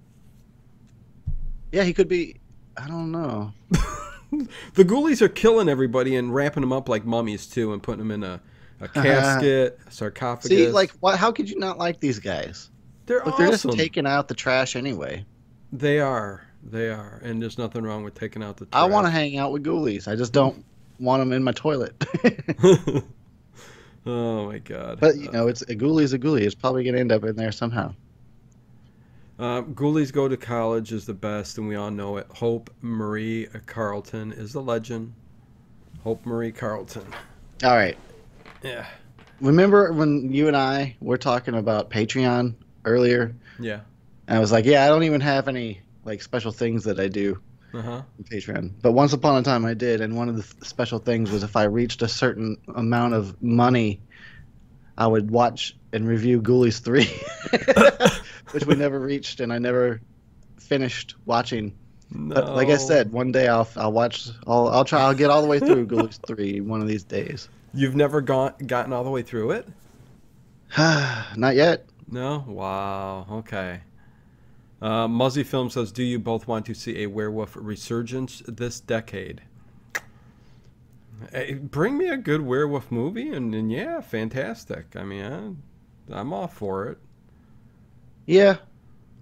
Yeah, he could be. I don't know. The Ghoulies are killing everybody and wrapping them up like mummies, too, and putting them in a casket, a sarcophagus. See, like, how could you not like these guys? They're just taking out the trash anyway. They are. And there's nothing wrong with taking out the trash. I want to hang out with Ghoulies. I just don't want them in my toilet. Oh, my God. But, you know, it's a Ghoulie. It's probably going to end up in there somehow. Ghoulies Go to College is the best, and we all know it. Hope Marie Carlton is the legend. Hope Marie Carlton. All right. Yeah. Remember when you and I were talking about Patreon earlier? Yeah. And I was like, yeah, I don't even have any like special things that I do on Patreon. But once upon a time I did, and one of the special things was if I reached a certain amount of money, I would watch and review Ghoulies 3, which we never reached, and I never finished watching. No. But like I said, one day I'll get all the way through Ghoulies 3 one of these days. You've never gotten all the way through it? Not yet. No? Wow. Okay. Muzzy Film says, do you both want to see a werewolf resurgence this decade? Hey, bring me a good werewolf movie, and yeah, fantastic. I mean, I'm all for it. Yeah.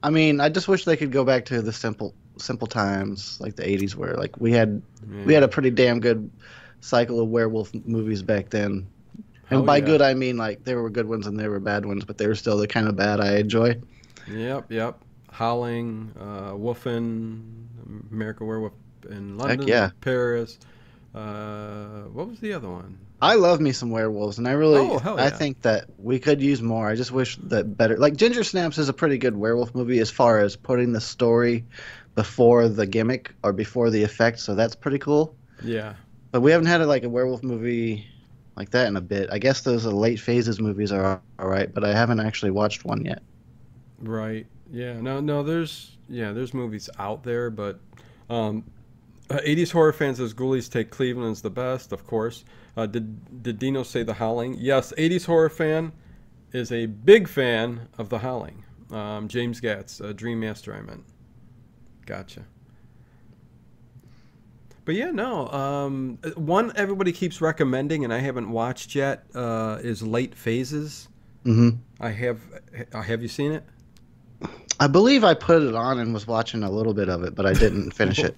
I mean, I just wish they could go back to the simple times, like the 80s, where like we had a pretty damn good cycle of werewolf movies back then. And by good, I mean like there were good ones and there were bad ones, but they were still the kind of bad I enjoy. Yep. Howling, Wolfen, American Werewolf in London, Paris. What was the other one? I love me some werewolves, and I really I think that we could use more. I just wish that better. Like Ginger Snaps is a pretty good werewolf movie as far as putting the story before the gimmick or before the effect, so that's pretty cool. Yeah. But we haven't had a werewolf movie like that in a bit. I guess those Late Phases movies are all right, but I haven't actually watched one yet. Right. Yeah. No. There's movies out there, but 80s horror fans says Ghoulies take Cleveland's the best, of course. Did Dino say The Howling? Yes. 80s horror fan is a big fan of The Howling. James Gatz, Dream Master, I meant. Gotcha. But yeah, no. One everybody keeps recommending, and I haven't watched yet, is Late Phases. Mm-hmm. Have you seen it? I believe I put it on and was watching a little bit of it, but I didn't finish it.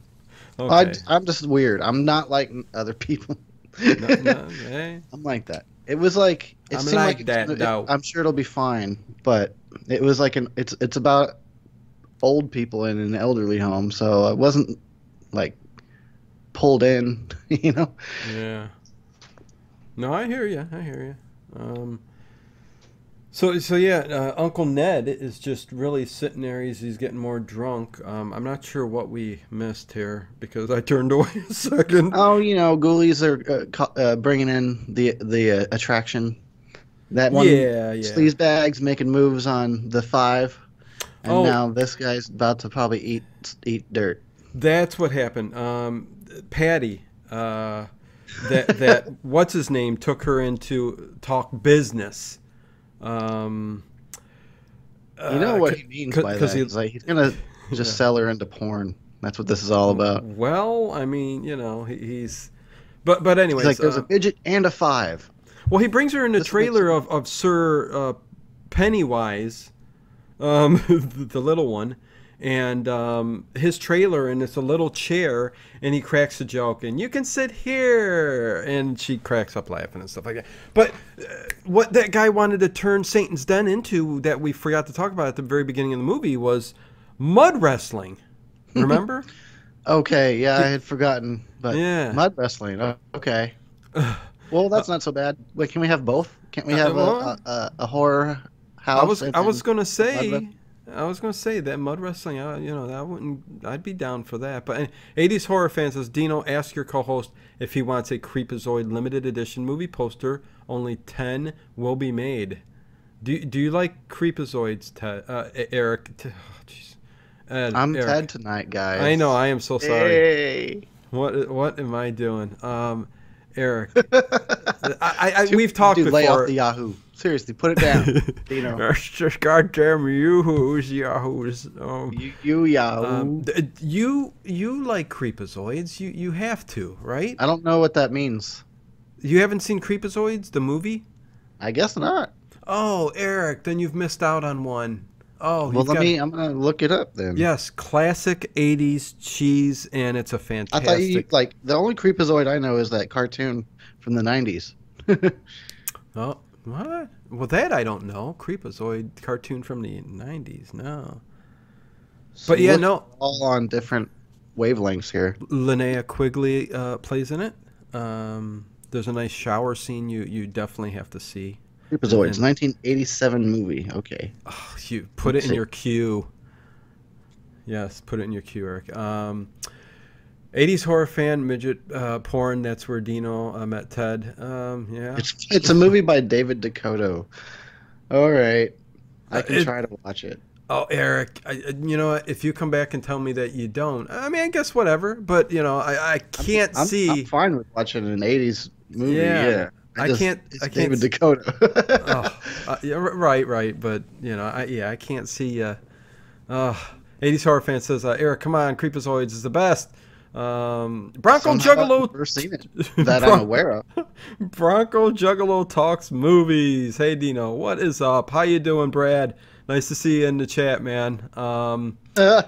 Okay. I'm just weird. I'm not like other people. No, hey. I'm like that. It was like it I'm seemed like that. No. I'm sure it'll be fine, but it was like it's about old people in an elderly home, so I wasn't like pulled in, you know. Yeah. No, I hear you. So yeah, Uncle Ned is just really sitting there. He's getting more drunk. I'm not sure what we missed here because I turned away a second. Oh, you know, Ghoulies are bringing in the attraction. That one, sleazebags making moves on the five, and now this guy's about to probably eat dirt. That's what happened. Patty, that what's his name took her into talk business. You know what he means by that? He's gonna just sell her into porn. That's what this is all about. Well, I mean, you know, he's but anyways, he's like there's a midget and a five. Well, he brings her in the trailer of Sir Pennywise, the little one. And his trailer, and it's a little chair, and he cracks a joke, and you can sit here, and she cracks up laughing and stuff like that. But what that guy wanted to turn Satan's Den into that we forgot to talk about at the very beginning of the movie was mud wrestling. Remember? Okay, yeah, I had forgotten, but mud wrestling. Okay. Well, that's not so bad. Wait, can we have both? Can't we have a horror house? I was gonna say. I was going to say that mud wrestling, I'd be down for that. But 80s horror fans says, Dino, ask your co-host if he wants a Creepozoid limited edition movie poster. Only 10 will be made. Do you like Creepozoids, Eric? I'm Eric. Ted tonight, guys. I know. I am so sorry. Hey. What am I doing? Eric. We've talked before. Lay off the Yahoo. Seriously, put it down. Dino. Goddamn yoo-hoos, yahoos. You yahoo. You like Creepozoids. You have to, right? I don't know what that means. You haven't seen Creepozoids, the movie? I guess not. Oh, Eric, then you've missed out on one. Oh, well, I'm going to look it up then. Yes, classic 80s cheese, and it's a fantastic. I thought the only Creepozoid I know is that cartoon from the 90s. Oh. What? Well, that I don't know. Creepozoid cartoon from the 90s. No. So but yeah, no, all on different wavelengths here. Linnea Quigley plays in it. There's a nice shower scene you definitely have to see. Creepozoids, 1987 movie. Okay. Oh, you put it in your queue. Yes, put it in your queue, Eric. 80s horror fan, midget porn. That's where Dino met Ted. Yeah. It's a movie by David Dakota. All right. I can try to watch it. Oh, Eric, you know what? If you come back and tell me that you don't, I mean, I guess whatever. But, you know, I can't see. I'm fine with watching an 80s movie. Yeah. I can't. David Dakota. Yeah, right. But, you know, I can't see. 80s horror fan says, Eric, come on, Creepozoids is the best. Bronco Juggalo. I've never seen it that I'm aware of. Bronco Juggalo talks movies. Hey, Dino, what is up? How you doing, Brad? Nice to see you in the chat, man. What's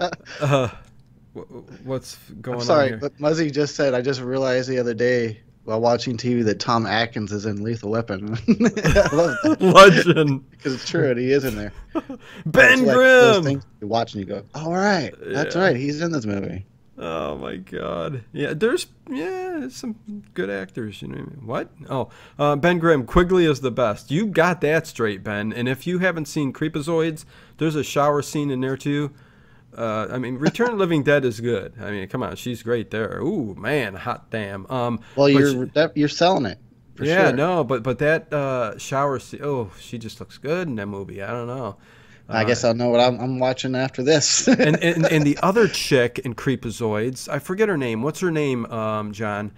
going on? Sorry, but Muzzy just said, I just realized the other day while watching TV that Tom Atkins is in Lethal Weapon. I love that. Legend. Because it's true, and he is in there. Ben Grimm. Like those things you watch and you go, all right, that's right, he's in this movie. Oh my God! Yeah, there's some good actors. You know what I mean? What? Oh, Ben Grimm, Quigley is the best. You got that straight, Ben. And if you haven't seen Creepozoids, there's a shower scene in there too. I mean, Return of the Living Dead is good. I mean, come on, she's great there. Ooh, man, hot damn. Well, you're selling it. For yeah, sure. No, but that shower scene. Oh, she just looks good in that movie. I don't know. I guess I'll know what I'm watching after this. and the other chick in Creepozoids, I forget her name. What's her name, John?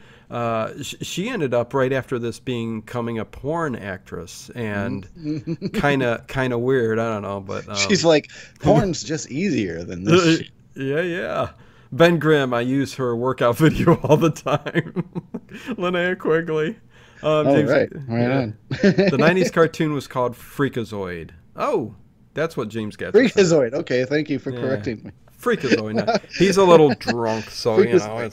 She ended up right after this becoming a porn actress and kind of weird. I don't know, but she's like, porn's just easier than this. Yeah. Ben Grimm, I use her workout video all the time. Linnea Quigley. Right on. The '90s cartoon was called Freakazoid. Oh. That's what James gets. Freakazoid. Okay, thank you for correcting me. Freakazoid. No. He's a little drunk, so you know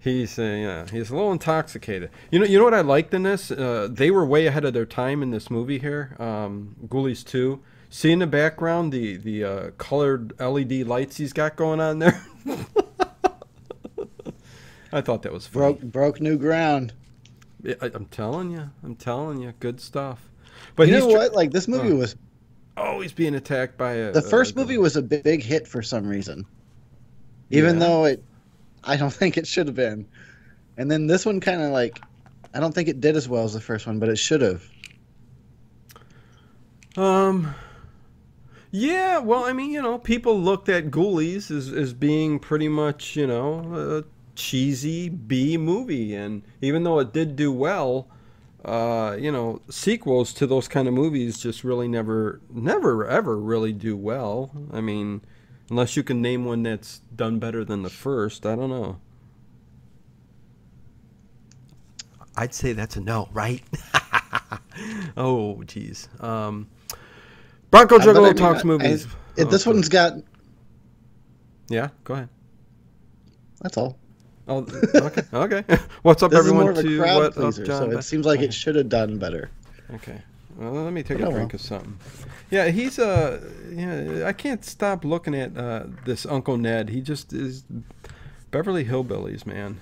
he's a little intoxicated. You know what I liked in this? They were way ahead of their time in this movie here. Ghoulies 2. See in the background the colored LED lights he's got going on there. I thought that was funny. Broke new ground. I'm telling you, good stuff. But you know what? Like this movie was. Always being attacked by a... The first movie was a big hit for some reason. Even though I don't think it should have been. And then this one kind of like... I don't think it did as well as the first one, but it should have. Yeah, well, I mean, you know, people looked at Ghoulies as being pretty much, you know, a cheesy B movie. And even though it did do well... you know, sequels to those kind of movies just really never ever really do well. I mean, unless you can name one that's done better than the first, I don't know. I'd say that's a no, right? Oh, geez. Bronco Juggalo talks movies. This one's got... Yeah, go ahead. That's all. Oh, okay. What's up, everyone? This is more of a crowd pleaser, so it seems like it should have done better. Okay. Well, let me take a drink of something. Yeah, he's I can't stop looking at this Uncle Ned. He just is Beverly Hillbillies, man.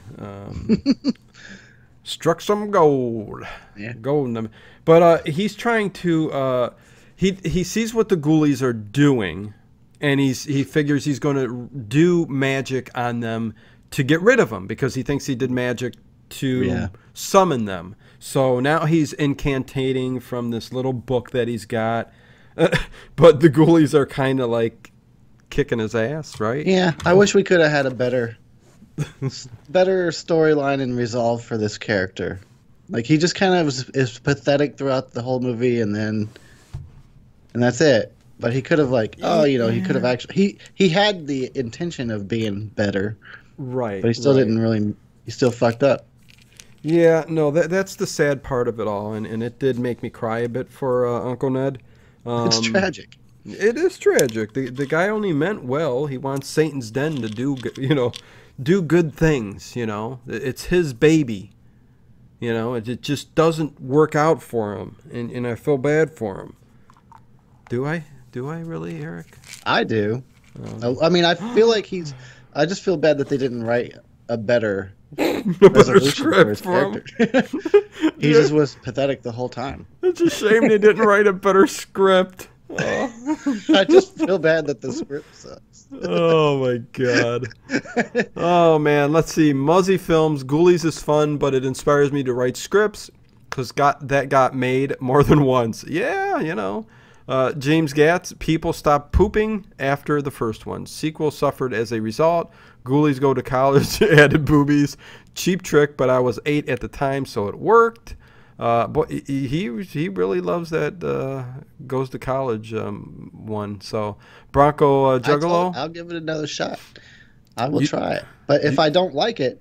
Struck some gold. Yeah. Gold. But he's trying to he sees what the Ghoulies are doing, and he figures he's going to do magic on them to get rid of them, because he thinks he did magic to summon them. So now he's incantating from this little book that he's got. But the Ghoulies are kind of like kicking his ass, right? Yeah, I wish we could have had a better storyline and resolve for this character. Like, he just kind of is pathetic throughout the whole movie, and that's it. But he could have he could have actually... He had the intention of being better. Right. But he still didn't really... He still fucked up. Yeah, no, that's the sad part of it all. And it did make me cry a bit for Uncle Ned. It's tragic. It is tragic. The guy only meant well. He wants Satan's Den to do good things, you know. It's his baby. You know, it just doesn't work out for him. And I feel bad for him. Do I really, Eric? I do. I mean, I feel like he's... I just feel bad that they didn't write a better... a better script for him. He just was pathetic the whole time. It's a shame they didn't write a better script. Oh. I just feel bad that the script sucks. Oh my god. Oh man, let's see. Muzzy Films, Ghoulies is fun, but it inspires me to write scripts because that got made more than once. Yeah, you know. James Gatz, people stop pooping after the first one. Sequel suffered as a result. Ghoulies go to college, added boobies. Cheap trick, but I was 8 at the time, so it worked. But he really loves that goes to college one. So Bronco Juggalo. I'll give it another shot. I will try it. But if I don't like it,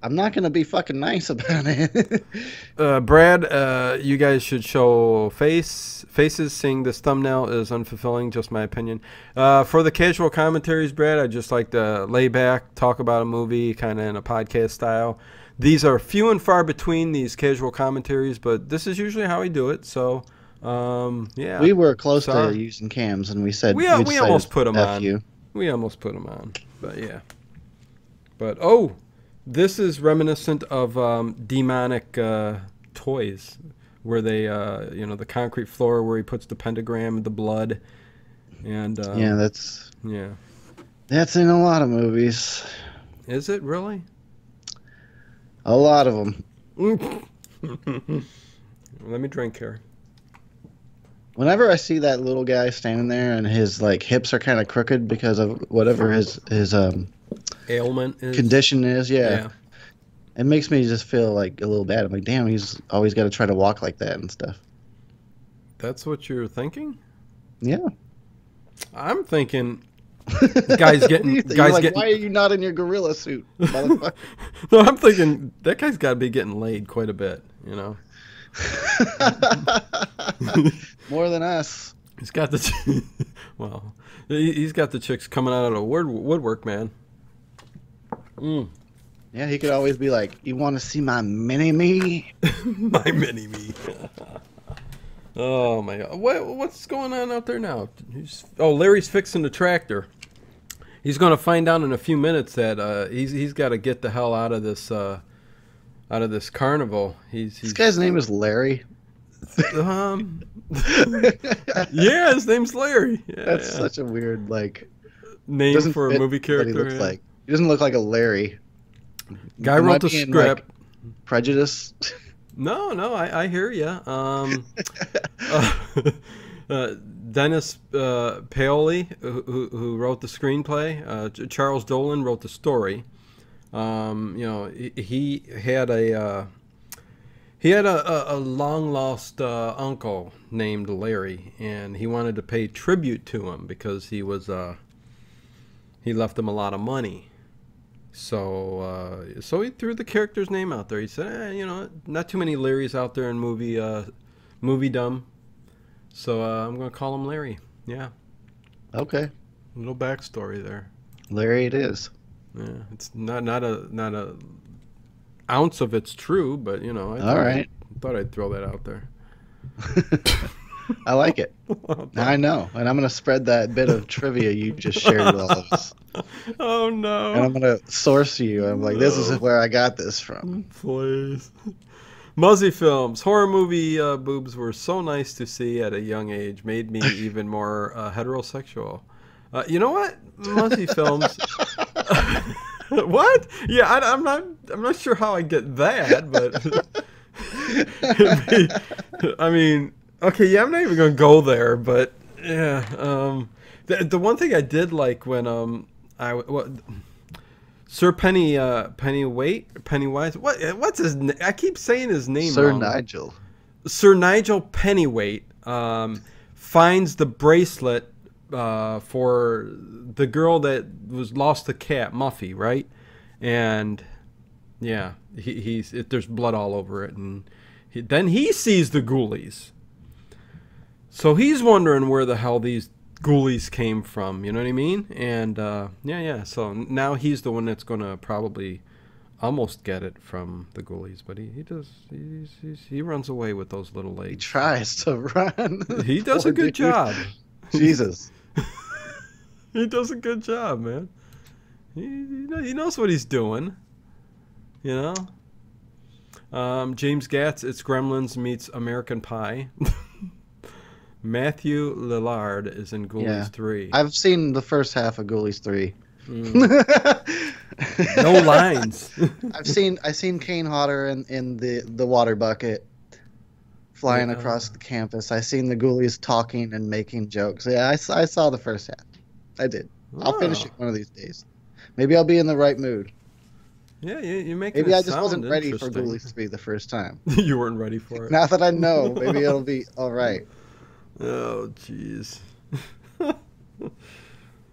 I'm not going to be fucking nice about it. Brad, you guys should show faces. Seeing this thumbnail is unfulfilling, just my opinion. For the casual commentaries, Brad, I just like to lay back, talk about a movie, kind of in a podcast style. These are few and far between, these casual commentaries, but this is usually how we do it. So, yeah. We were close to using cams, and we said... We almost put them on. We almost put them on, but yeah. But, oh... This is reminiscent of demonic toys where they, the concrete floor where he puts the pentagram and the blood. And That's in a lot of movies. Is it really? A lot of them. Let me drink here. Whenever I see that little guy standing there and his hips are kind of crooked because of whatever his ailment is. Condition is, yeah. It makes me just feel a little bad. I'm like, damn, he's always got to try to walk like that and stuff. That's what you're thinking? Yeah. I'm thinking guy's getting... why are you not in your gorilla suit? No, I'm thinking that guy's got to be getting laid quite a bit, you know? More than us. He's got the... he's got the chicks coming out of the woodwork, man. Mm. Yeah, he could always be like, you want to see my mini-me? My mini-me. Oh, my God. What's going on out there now? Larry's fixing the tractor. He's going to find out in a few minutes that he's got to get the hell out of this carnival. This guy's name is Larry? Yeah, his name's Larry. Yeah, that's such a weird, name for a movie character. He looks like. He doesn't look like a Larry. Guy wrote the script. Prejudice. No, I hear you. Dennis Paoli, who wrote the screenplay, Charles Dolan wrote the story. He had a long lost uncle named Larry, and he wanted to pay tribute to him because he left him a lot of money. So so he threw the character's name out there. He said, not too many Larrys out there in movie-dom. So I'm going to call him Larry. Yeah. Okay. A little backstory there. Larry it is. Yeah. It's not a ounce of it's true, but, I thought I'd throw that out there. I like it. I know. And I'm going to spread that bit of trivia you just shared with all of us. Oh, no. And I'm going to source you. I'm like, this is where I got this from. Please. Muzzy Films. Horror movie boobs were so nice to see at a young age. Made me even more heterosexual. You know what? Muzzy Films. What? Yeah, I'm not sure how I get that, but... Okay, yeah, I'm not even going to go there, but yeah. The one thing I did like when Sir Penneweight, what's his name? I keep saying his name wrong. Nigel. Sir Nigel Penneweight finds the bracelet for the girl that lost the cat, Muffy, right? And yeah, there's blood all over it, and then he sees the ghoulies. So he's wondering where the hell these ghoulies came from, you know what I mean? And, so now he's the one that's going to probably almost get it from the ghoulies, but he runs away with those little legs. He tries to run. He does a good job. Jesus. He does a good job, man. He knows what he's doing, you know. James Gatz, it's Gremlins meets American Pie. Matthew Lillard is in Ghoulies 3. I've seen the first half of Ghoulies 3. Mm. No lines. I've seen Kane Hodder in the water bucket flying across the campus. I've seen the Ghoulies talking and making jokes. Yeah, I saw the first half. I did. Oh. I'll finish it one of these days. Maybe I'll be in the right mood. Yeah, you make it. Maybe I just wasn't ready for Ghoulies 3 the first time. You weren't ready for it. Now that I know, maybe it'll be all right. Oh, jeez.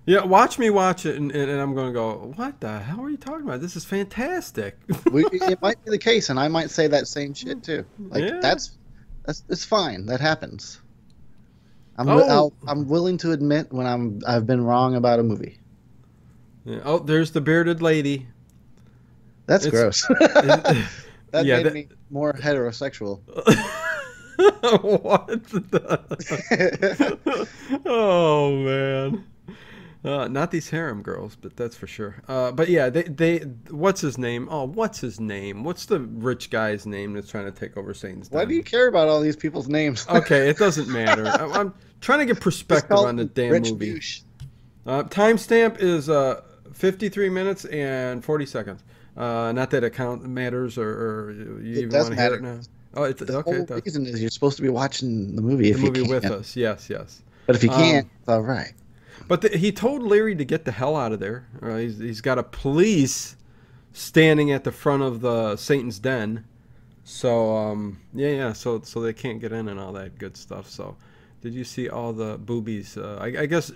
Yeah, watch me watch it, and I'm going to go, what the hell are you talking about? This is fantastic. It might be the case, and I might say that same shit, too. Like, that's it's fine. That happens. I'm willing to admit when I've been wrong about a movie. Yeah. Oh, there's the bearded lady. That's gross. that made me more heterosexual. What? Oh man, not these harem girls, but that's for sure. But yeah, they what's his name? Oh, what's his name? What's the rich guy's name that's trying to take over Satan's Den? Why do you care about all these people's names? Okay, it doesn't matter. I'm trying to get perspective on the damn movie. Timestamp is 53 minutes and 40 seconds. Not that it matters or you even want to hear it now. Oh, it's the okay. The reason is you're supposed to be watching the movie if you can. The movie with us, yes. But if you can't, it's all right. But he told Larry to get the hell out of there. He's got a police standing at the front of the Satan's Den, so so they can't get in and all that good stuff. So, did you see all the boobies? I guess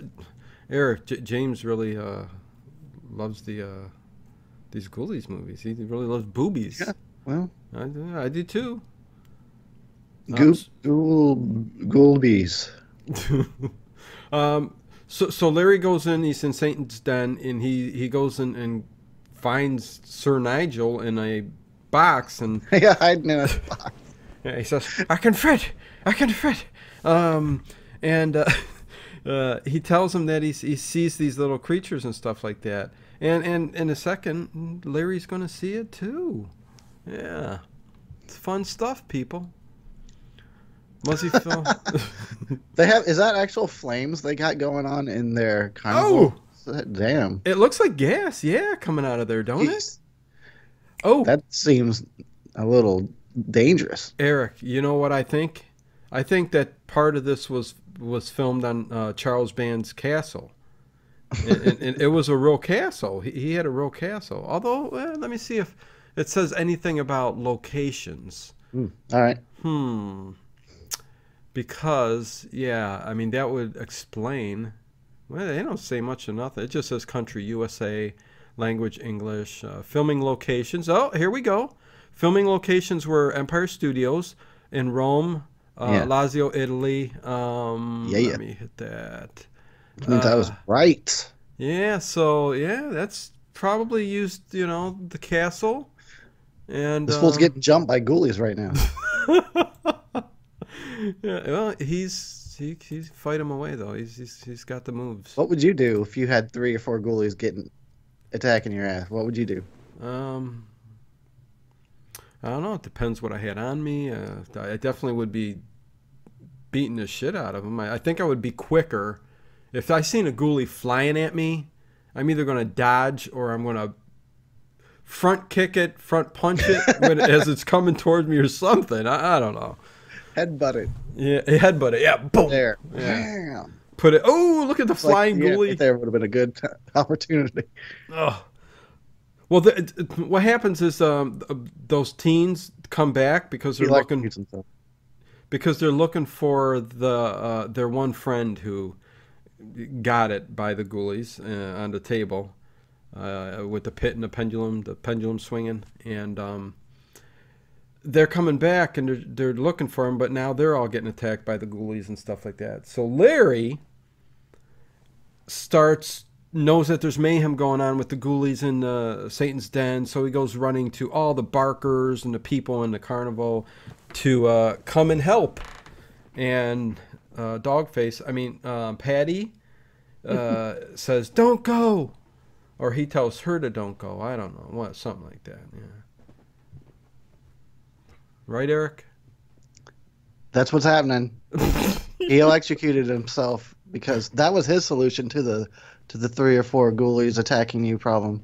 Eric James really loves these Ghoulies movies. He really loves boobies. Yeah, well, I do too. Ghoulies. So Larry goes in. He's in Satan's Den, and he goes in and finds Sir Nigel in a box, and hiding in a box. Yeah, he says, "I can fit." He tells him that he sees these little creatures and stuff like that, and in a second, Larry's going to see it too. Yeah, it's fun stuff, people. Muzzy Phil. They have, is that actual flames they got going on in their carnival? Oh, damn! It looks like gas, coming out of there, don't it? Oh, that seems a little dangerous. Eric, you know what I think? I think that part of this was filmed on Charles Band's castle, and it was a real castle. He had a real castle. Although, let me see if it says anything about locations. All right. Because, that would explain. Well, they don't say much or nothing. It just says country, USA, language, English, filming locations. Oh, here we go. Filming locations were Empire Studios in Rome, Lazio, Italy. Let me hit that. I think that was right. Yeah, so, that's probably used, the castle. And this fool's getting jumped by ghoulies right now. Yeah, well, he's fight him away though. He's got the moves. What would you do if you had 3 or 4 ghoulies attacking your ass? What would you do? I don't know. It depends what I had on me. I definitely would be beating the shit out of them. I think I would be quicker if I seen a ghoulie flying at me. I'm either gonna dodge or I'm gonna front kick it, front punch it as it's coming towards me or something. I don't know. Headbutted. Yeah, headbutted. Yeah, boom. There. Yeah. Bam. Put it. Oh, look at the flying ghoulie. Yeah, there would have been a good opportunity. Oh. Well, what happens is those teens come back because they're looking for the their one friend who got it by the ghoulies on the table with the pit and the pendulum swinging, and they're coming back and they're looking for him, but now they're all getting attacked by the ghoulies and stuff like that. So Larry knows that there's mayhem going on with the ghoulies in the Satan's Den, so he goes running to all the barkers and the people in the carnival to come and help. And Dogface, Patty says, "Don't go," or he tells her to don't go. I don't know what, something like that. Yeah. Right, Eric? That's what's happening. He electrocuted himself because that was his solution to the 3 or 4 ghoulies attacking you problem.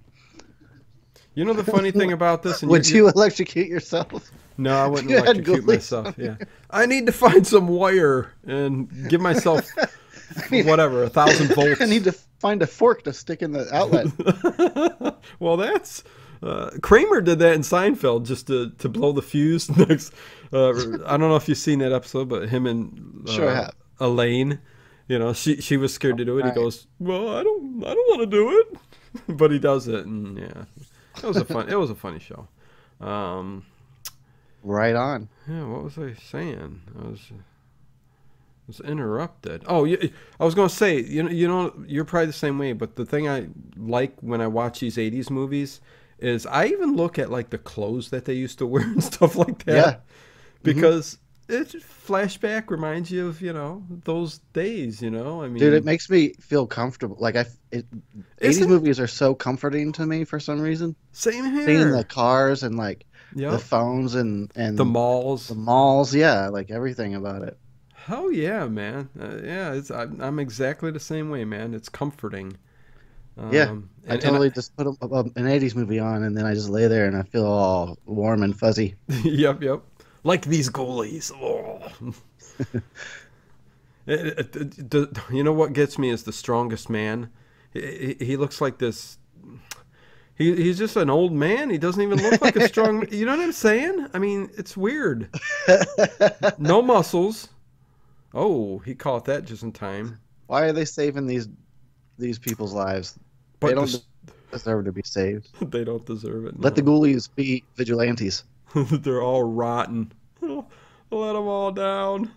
You know the funny thing about this? And would you electrocute yourself? No, I wouldn't electrocute myself. Yeah, I need to find some wire and give myself whatever 1,000 volts. I need to find a fork to stick in the outlet. Well, that's Kramer did that in Seinfeld just to blow the fuse. Next, I don't know if you've seen that episode, but him and sure have. Elaine, you know, she was scared to do it. All he goes, "Well, I don't want to do it," but he does it, and yeah. It was a funny show. Right on. Yeah, what was I saying? I was interrupted. Oh, I was going to say, you know, you're probably the same way, but the thing I like when I watch these 80s movies is I even look at, like, the clothes that they used to wear and stuff like that. Yeah. Because mm-hmm. It flashback reminds you of, you know, those days, you know? I mean, dude, it makes me feel comfortable. Like, 80s movies are so comforting to me for some reason. Same here. Seeing the cars and, like, yep. The phones and the malls. The malls, yeah, like everything about it. Hell yeah, man. Yeah, I'm exactly the same way, man. It's comforting. Yeah, I just put an 80s movie on, and then I just lay there, and I feel all warm and fuzzy. Yep. Like these goalies. Oh. You know what gets me is the strongest man. He looks like this. He's just an old man. He doesn't even look like a strong man. You know what I'm saying? I mean, it's weird. No muscles. Oh, he caught that just in time. Why are they saving these people's lives? But they don't deserve to be saved. They don't deserve it. No. Let the ghoulies be vigilantes. They're all rotten. Oh, let them all down.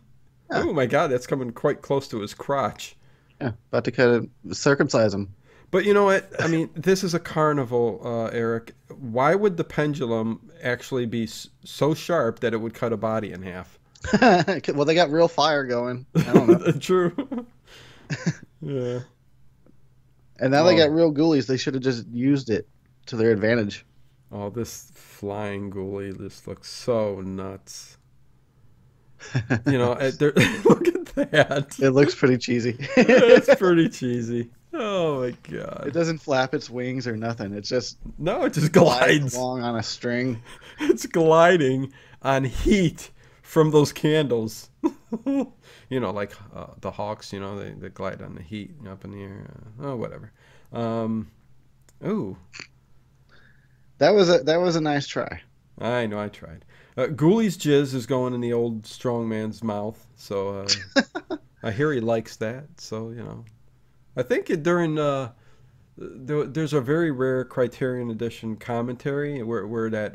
Yeah. Oh, my God. That's coming quite close to his crotch. Yeah, about to circumcise him. But you know what? I mean, this is a carnival, Eric. Why would the pendulum actually be so sharp that it would cut a body in half? Well, they got real fire going. I don't know. True. Yeah. And now they got real ghoulies. They should have just used it to their advantage. Oh, this flying ghoulie just looks so nuts. You know, look at that. It looks pretty cheesy. It's pretty cheesy. Oh, my God. It doesn't flap its wings or nothing. It's just... No, it just glides along on a string. It's gliding on heat from those candles. You know, like the hawks, you know, they glide on the heat up in the air. Whatever. Ooh. That was a nice try. I know, I tried. Ghoulie's jizz is going in the old strongman's mouth, so I hear he likes that. So you know, I think there's a very rare Criterion Edition commentary where that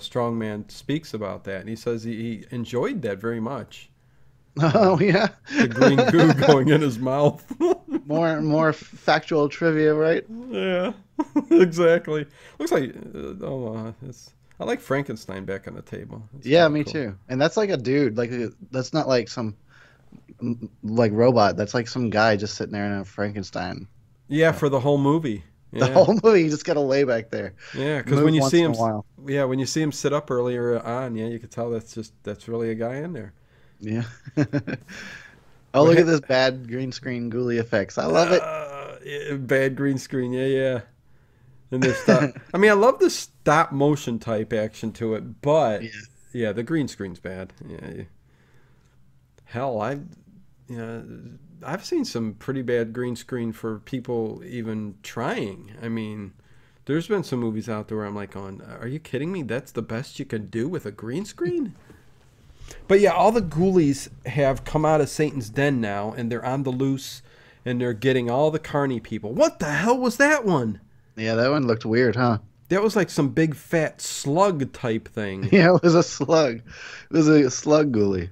strongman speaks about that, and he says he enjoyed that very much. Oh yeah, the green goo going in his mouth. More factual trivia, right? Yeah, exactly. Looks like I like Frankenstein back on the table. It's yeah, me cool. too. And that's like a dude. Like that's not like some like robot. That's like some guy just sitting there in a Frankenstein. Yeah, for the whole movie. Yeah. The whole movie, you just gotta lay back there. Yeah, because when you see him sit up earlier on, yeah, you could tell that's really a guy in there. Yeah. Oh, look at this bad green screen ghoulie effects. I love it. Bad green screen, yeah. And there's I mean, I love the stop motion type action to it, but yeah the green screen's bad. Yeah. Hell, I've seen some pretty bad green screen for people even trying. I mean, there's been some movies out there where I'm like, "Going, are you kidding me? That's the best you can do with a green screen?" But yeah, all the ghoulies have come out of Satan's Den now, and they're on the loose, and they're getting all the carny people. What the hell was that one? Yeah, that one looked weird, huh? That was like some big fat slug type thing. Yeah, it was a slug. It was a slug ghoulie.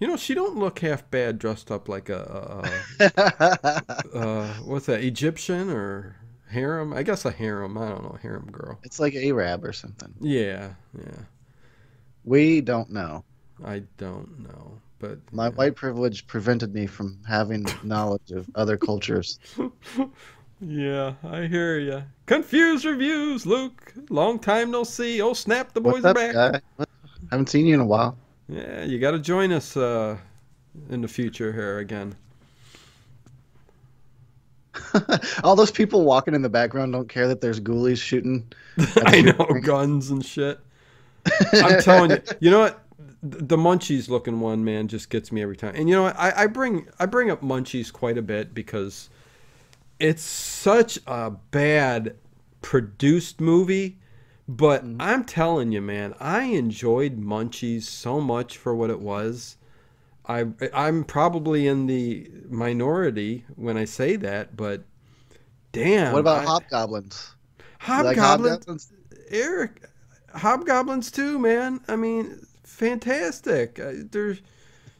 You know, she don't look half bad dressed up like what's that, Egyptian or harem? I guess a harem. I don't know, harem girl. It's like Arab or something. Yeah. We don't know. I don't know. But my white privilege prevented me from having knowledge of other cultures. Yeah, I hear ya. Confused reviews, Luke. Long time no see. Oh, snap, the boys are back. Guy? Haven't seen you in a while. Yeah, you got to join us in the future here again. All those people walking in the background don't care that there's ghoulies shooting. I know, guns and shit. I'm telling you. You know what? The Munchies looking one, man, just gets me every time. And you know what? I bring up Munchies quite a bit because it's such a bad produced movie. But I'm telling you, man, I enjoyed Munchies so much for what it was. I'm probably in the minority when I say that, but damn. What about Hobgoblins? Hobgoblins? Eric, Hobgoblins too, man. I mean, fantastic. There's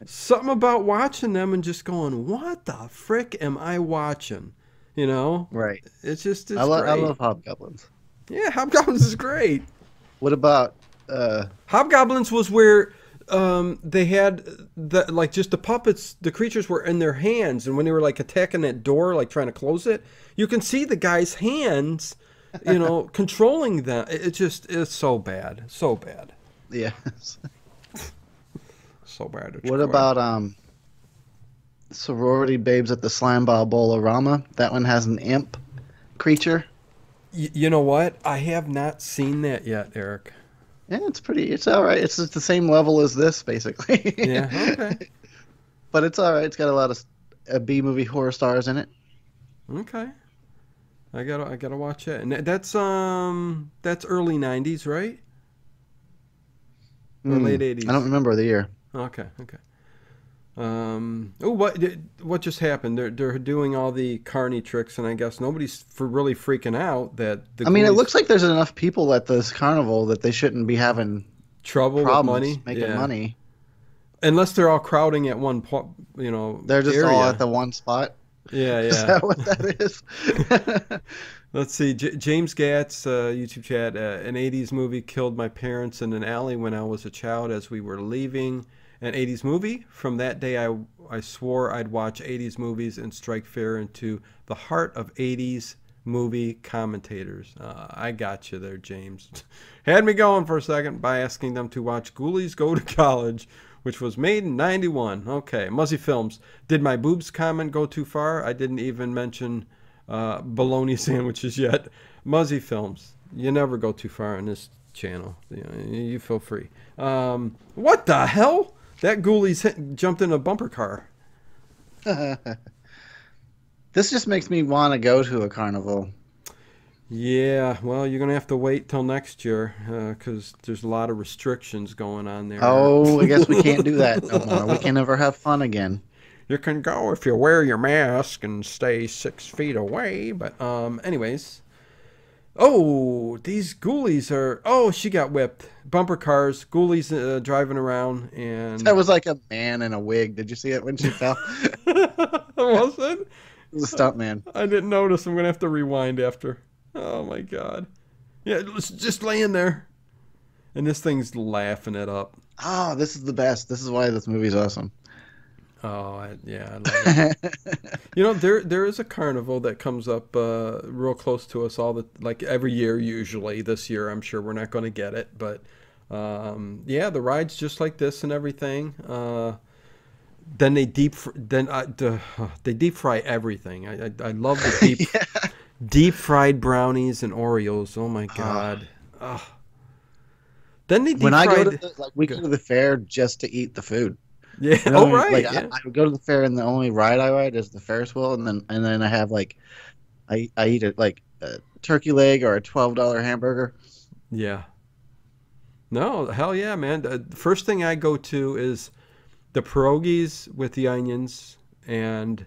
something about watching them and just going, what the frick am I watching? You know? Right. It's just, it's great. I love Hobgoblins. Yeah, Hobgoblins is great. What about Hobgoblins was where they had the just the puppets, the creatures were in their hands, and when they were like attacking that door, like trying to close it, you can see the guy's hands, you know, controlling them. It's so bad, so bad. Yeah, so bad. What about Sorority Babes at the Slime Ball-Bolarama? That one has an imp creature. You know what? I have not seen that yet, Eric. Yeah, it's all right. It's just the same level as this, basically. Yeah, okay. But it's all right. It's got a lot of B-movie horror stars in it. Okay. I gotta watch it. And that's early 90s, right? Or late 80s? I don't remember the year. Okay. What just happened? They're doing all the carny tricks, and I guess nobody's really freaking out that the. I mean, it looks like there's enough people at this carnival that they shouldn't be having trouble with money, making money, unless they're all crowding at one point. You know, they're just all at the one spot. Yeah, yeah. Is that what that is? Let's see. James Gatz, YouTube chat. An '80s movie killed my parents in an alley when I was a child as we were leaving. An 80s movie. From that day, I swore I'd watch 80s movies and strike fear into the heart of 80s movie commentators. I got you there, James. Had me going for a second by asking them to watch Ghoulies Go to College, which was made in 91. Okay, Muzzy Films. Did my boobs comment go too far? I didn't even mention bologna sandwiches yet. Muzzy Films. You never go too far on this channel. You feel free. What the hell? That ghoulie's jumped in a bumper car. This just makes me want to go to a carnival. Yeah, well, you're going to have to wait till next year because there's a lot of restrictions going on there. Oh, I guess we can't do that no more. We can never have fun again. You can go if you wear your mask and stay 6 feet away. But anyways... Oh, these ghoulies are... Oh, she got whipped. Bumper cars, ghoulies driving around, and... That was like a man in a wig. Did you see it when she fell? Was it? It was a stunt man. I didn't notice. I'm going to have to rewind after. Oh, my God. Yeah, it was just laying there. And this thing's laughing it up. Oh, this is the best. This is why this movie's awesome. Oh, I love it. You know, there is a carnival that comes up real close to us every year usually. This year, I'm sure we're not going to get it. But, yeah, the ride's just like this and everything. Then they deep fry everything. I love the deep fried brownies and Oreos. Oh, my God. Then they deep fried. When I go to go to the fair just to eat the food. Yeah. You know, I go to the fair, and the only ride I ride is the Ferris wheel, and then I have I eat it like a turkey leg or a $12 hamburger. Yeah. No, hell yeah, man. The first thing I go to is the pierogies with the onions, and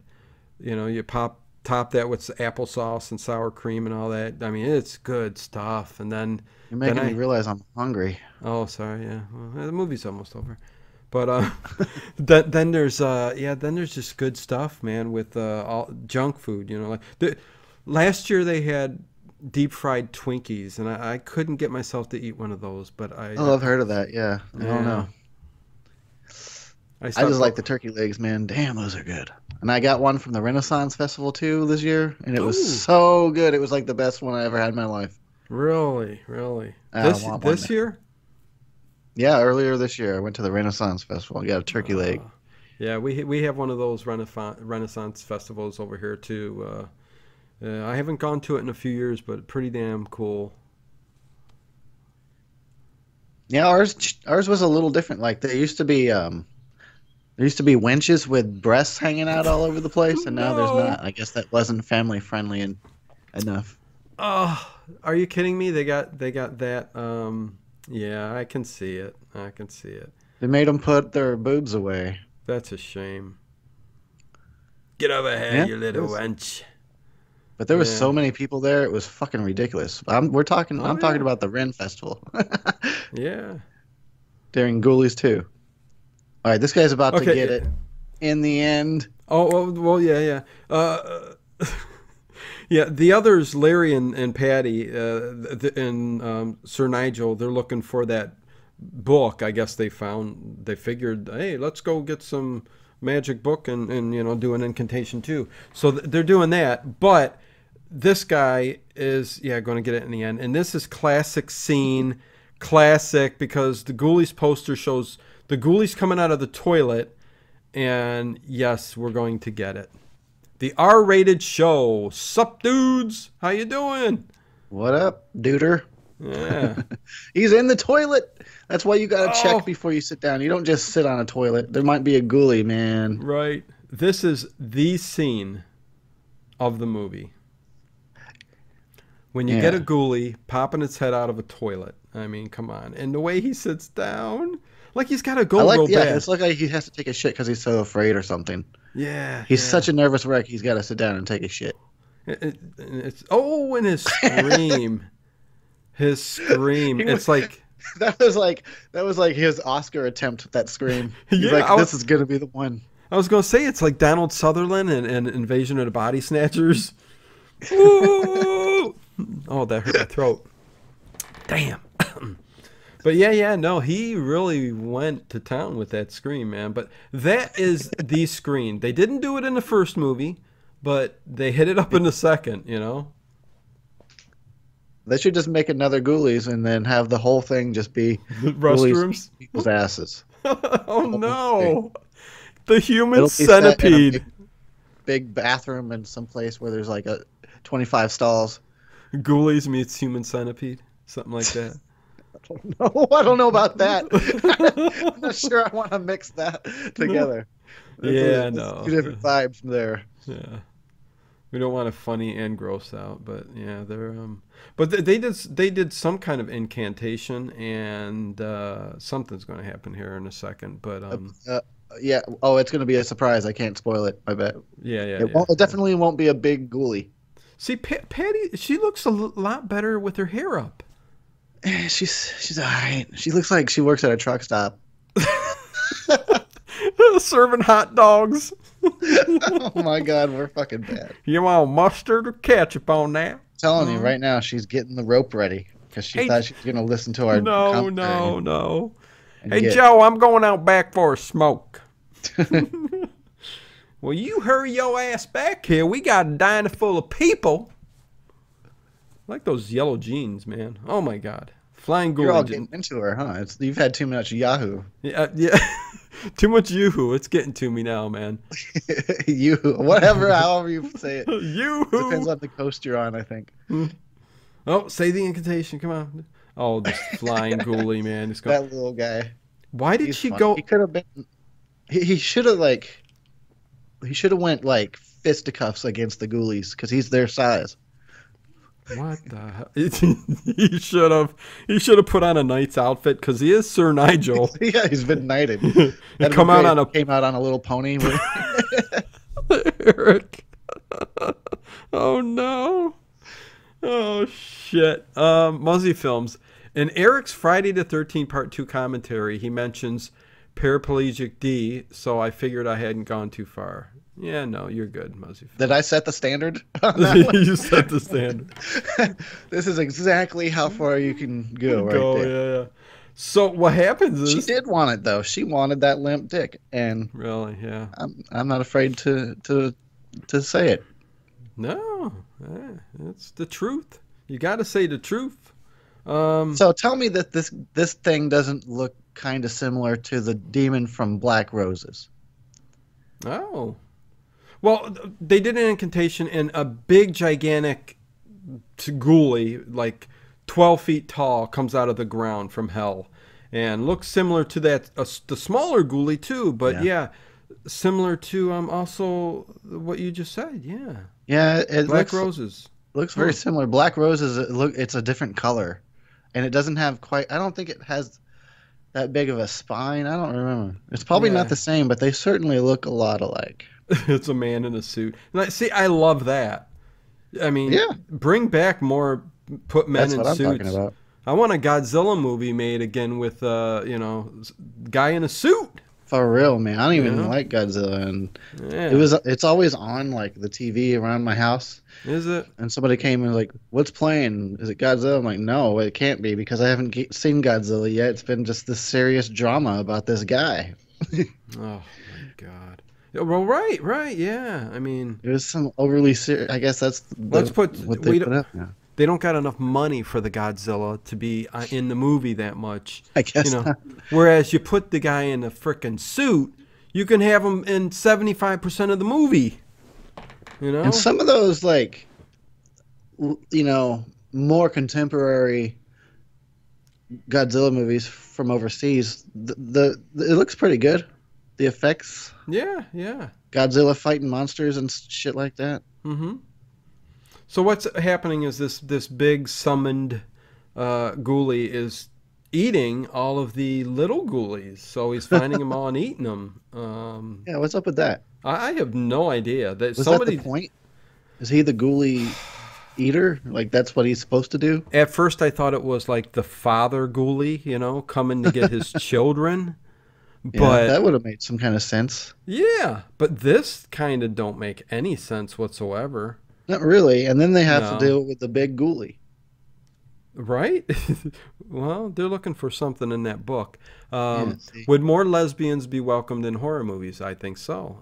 you know you top that with applesauce and sour cream and all that. I mean, it's good stuff. And then you're making me realize I'm hungry. Oh, sorry. Yeah, well, the movie's almost over. But then there's just good stuff, man, with all junk food, you know. Last year they had deep fried Twinkies, and I couldn't get myself to eat one of those. But I've heard of that. Yeah, I don't know. I just like the turkey legs, man. Damn, those are good. And I got one from the Renaissance Festival, too, this year. And it was so good. It was like the best one I ever had in my life. Really? Really? This year? Yeah, earlier this year. I went to the Renaissance Festival and got a turkey leg. Yeah, we have one of those Renaissance Festivals over here, too. I haven't gone to it in a few years, but pretty damn cool. Yeah, ours was a little different. Like, there used to be... there used to be wenches with breasts hanging out all over the place, and now there's not. I guess that wasn't family friendly enough. Oh, are you kidding me? They got that. Yeah, I can see it. They made them put their boobs away. That's a shame. Get over here, you little wench. But there was so many people there; it was fucking ridiculous. I'm talking about the Ren Festival. Yeah. During Ghoulies 2. All right, this guy's about to get it in the end. Oh, well, yeah. Yeah, the others, Larry and Patty and Sir Nigel, they're looking for that book. I guess they figured, hey, let's go get some magic book and do an incantation too. So they're doing that, but this guy is, going to get it in the end. And this is classic because the Ghoulies poster shows... the Ghoulies coming out of the toilet, and yes, we're going to get it. The R-rated show. Sup, dudes? How you doing? What up, duder? Yeah. He's in the toilet. That's why you got to check before you sit down. You don't just sit on a toilet. There might be a ghoulie, man. Right. This is the scene of the movie. When you get a ghoulie popping its head out of a toilet. I mean, come on. And the way he sits down... like he's got to go real bad. Yeah, it's like he has to take a shit because he's so afraid or something. Yeah. He's such a nervous wreck, he's got to sit down and take a shit. And his scream. His scream. It's like... That was like his Oscar attempt at that scream. He's this is going to be the one. I was going to say it's like Donald Sutherland and Invasion of the Body Snatchers. Woo! Oh, that hurt my throat. Damn. But no, he really went to town with that scream, man. But that is the scream. They didn't do it in the first movie, but they hit it up in the second, They should just make another Ghoulies and then have the whole thing just be restrooms, people's asses. Oh, no. The human centipede. Big bathroom in some place where there's like a 25 stalls. Ghoulies meets human centipede, something like that. I don't know about that. I'm not sure I want to mix that together. There's two different vibes there. Yeah, we don't want to funny and gross out, but they're But they did some kind of incantation, and something's going to happen here in a second. But it's going to be a surprise. I can't spoil it. I bet. It definitely won't be a big ghoulie. See, Patty, she looks a lot better with her hair up. She's all right. She looks like she works at a truck stop. Serving hot dogs. Oh, my God. We're fucking bad. You want mustard or ketchup on that? I'm telling you right now, she's getting the rope ready because she thought she was going to listen to our commentary. No. Hey, Joe, I'm going out back for a smoke. Well, you hurry your ass back here. We got a diner full of people. I like those yellow jeans, man. Oh, my God. Flying ghoulie. You're all getting into her, huh? You've had too much Yahoo. Yeah. Too much Yoo-hoo. It's getting to me now, man. Yoo-hoo. Whatever, however you say it. Yoo-hoo. Depends on the coast you're on, I think. Oh, say the incantation. Come on. Oh, this flying ghoulie, man. That little guy. Why did she go? He could have been... He should have, like... He should have went, like, fisticuffs against the ghoulies because he's their size. What the hell? He should have put on a knight's outfit because he is Sir Nigel. Yeah, he's been knighted. Came out on a little pony. Eric. Oh no. Oh shit. Muzzy Films. In Eric's Friday the 13th Part 2 commentary, he mentions paraplegic D, so I figured I hadn't gone too far. Yeah, no, you're good, Muzzy. Did I set the standard? You set the standard. This is exactly how far you can go, right there. Yeah. So what happens is... She did want it, though. She wanted that limp dick. And really, yeah. I'm not afraid to say it. No. It's the truth. You got to say the truth. So tell me that this thing doesn't look kind of similar to the demon from Black Roses. Oh. Well, they did an incantation in a big, gigantic ghoulie, like 12 feet tall, comes out of the ground from hell. And looks similar to that, the smaller ghoulie too, but yeah similar to also what you just said, yeah. Yeah, it Black Roses. Looks very similar. Black Roses, it's a different color. And it doesn't have quite, I don't think it has that big of a spine. I don't remember. It's probably not the same, but they certainly look a lot alike. It's a man in a suit. See, I love that. I mean, bring back more, put men That's in what suits. I'm talking about. I want a Godzilla movie made again with, guy in a suit. For real, man. I don't even like Godzilla. And it's always on, like, the TV around my house. Is it? And somebody came and was like, what's playing? Is it Godzilla? I'm like, no, it can't be because I haven't seen Godzilla yet. It's been just this serious drama about this guy. Oh, my God. Well, right, yeah. I mean, there's some overly serious. I guess that's what they put up now. They don't got enough money for the Godzilla to be in the movie that much. I guess not. Whereas you put the guy in a frickin' suit, you can have him in 75% of the movie. You know, and some of those like, more contemporary Godzilla movies from overseas, it looks pretty good. The effects. Yeah. Godzilla fighting monsters and shit like that. Mm-hmm. So what's happening is this big summoned ghoulie is eating all of the little ghoulies. So he's finding them all and eating them. What's up with that? I have no idea. Was that the point? Is he the ghoulie eater? Like, that's what he's supposed to do? At first I thought it was like the father ghoulie, coming to get his children. But that would have made some kind of sense. Yeah, but this kind of don't make any sense whatsoever. Not really, and then they have to deal with the big ghoulie. Right? Well, they're looking for something in that book. Would more lesbians be welcomed in horror movies? I think so.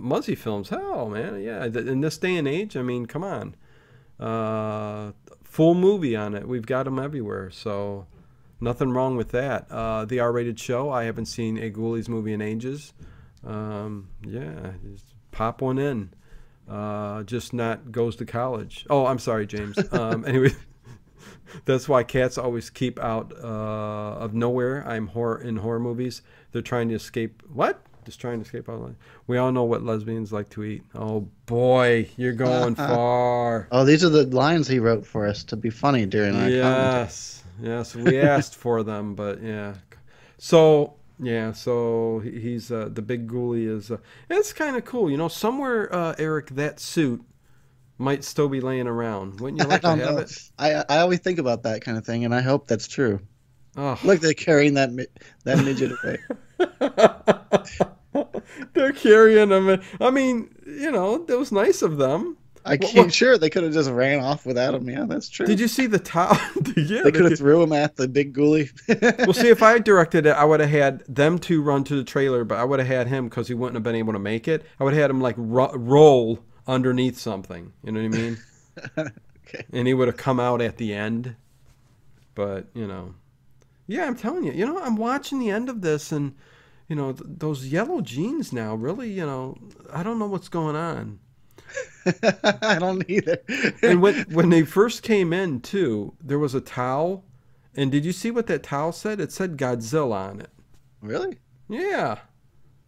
Muzzy films, hell, man, yeah. In this day and age, I mean, come on. Full movie on it. We've got them everywhere, so... Nothing wrong with that. The R-rated show, I haven't seen a Ghoulies movie in ages. Just pop one in. Just not goes to college. Oh, I'm sorry, James. Anyway, that's why cats always keep out of nowhere. In horror movies. They're trying to escape. What? Just trying to escape out. We all know what lesbians like to eat. Oh, boy, you're going far. Oh, these are the lines he wrote for us to be funny during our commentary. Yes, we asked for them, but yeah. So he's the big ghoulie is. It's kind of cool, somewhere, Eric, that suit might still be laying around. Wouldn't you like to have it? I always think about that kind of thing, and I hope that's true. Oh. Look, they're carrying that midget away. They're carrying him. I mean, that was nice of them. Sure they could have just ran off without him. Yeah, that's true. Did you see the towel? Yeah, they could have threw him at the big ghoulie. Well, see, if I directed it, I would have had them two run to the trailer, but I would have had him because he wouldn't have been able to make it. I would have had him like roll underneath something. You know what I mean? Okay. And he would have come out at the end. But yeah, I'm telling you. I'm watching the end of this, and those yellow jeans now. Really, I don't know what's going on. I don't either. And when they first came in too, there was a towel, and did you see what that towel said? It said Godzilla on it. Really? Yeah.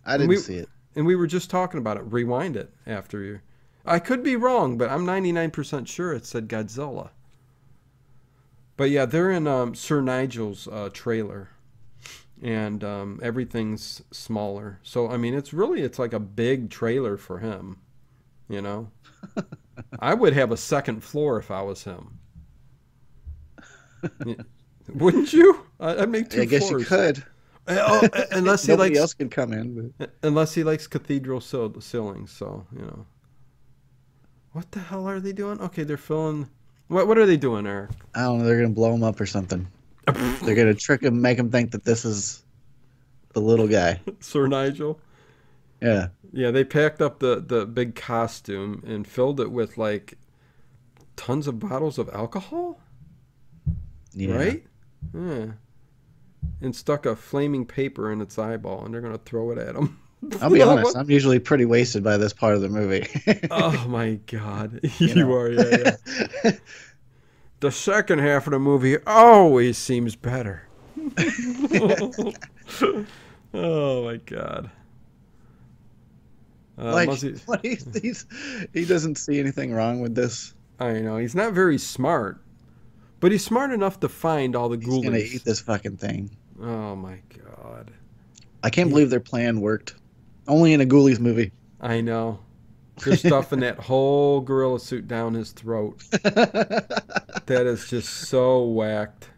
I didn't see it. And we were just talking about it. Rewind it after you. I could be wrong, but I'm 99% sure it said Godzilla. But yeah, they're in Sir Nigel's trailer, and everything's smaller. So I mean, it's like a big trailer for him. I would have a second floor if I was him. Wouldn't you? I'd make two floors. I guess you could. Unless nobody else could come in. But... Unless he likes cathedral ceilings, so, What the hell are they doing? Okay, they're filling... What are they doing, Eric? I don't know. They're going to blow him up or something. They're going to trick him, make him think that this is the little guy. Sir Nigel? Yeah. Yeah, they packed up the big costume and filled it with, like, tons of bottles of alcohol? Yeah. Right? Yeah. And stuck a flaming paper in its eyeball, and they're going to throw it at him. I'll be honest, I'm usually pretty wasted by this part of the movie. Oh, my God. You are, yeah, yeah. The second half of the movie always seems better. Oh, my God. What he doesn't see anything wrong with this. I know. He's not very smart. But he's smart enough to find all the ghoulies. He's going to eat this fucking thing. Oh, my God. I can't believe their plan worked. Only in a Ghoulies movie. I know. They're stuffing that whole gorilla suit down his throat. That is just so whacked.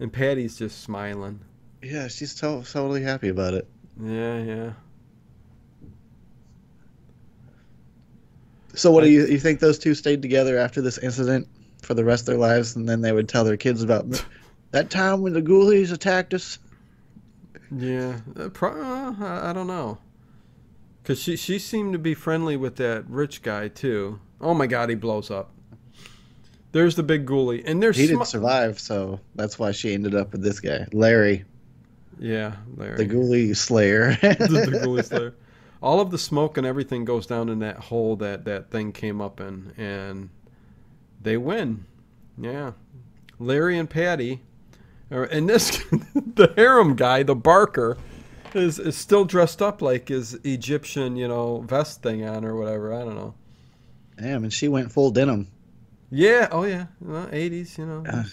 And Patty's just smiling. Yeah, she's totally happy about it. Yeah, yeah. So what do you think those two stayed together after this incident for the rest of their lives, and then they would tell their kids about that time when the ghoulies attacked us? Yeah, I don't know. Because she seemed to be friendly with that rich guy, too. Oh, my God, he blows up. There's the big ghoulie. And he didn't survive, so that's why she ended up with this guy, Larry. Yeah, Larry. The ghoulie slayer. The ghoulie slayer. All of the smoke and everything goes down in that hole that thing came up in, and they win. Yeah. Larry and Patty. And this, the harem guy, the barker, is still dressed up like his Egyptian, vest thing on or whatever. I don't know. Damn, and she went full denim. Yeah. Oh, yeah. Well, 80s,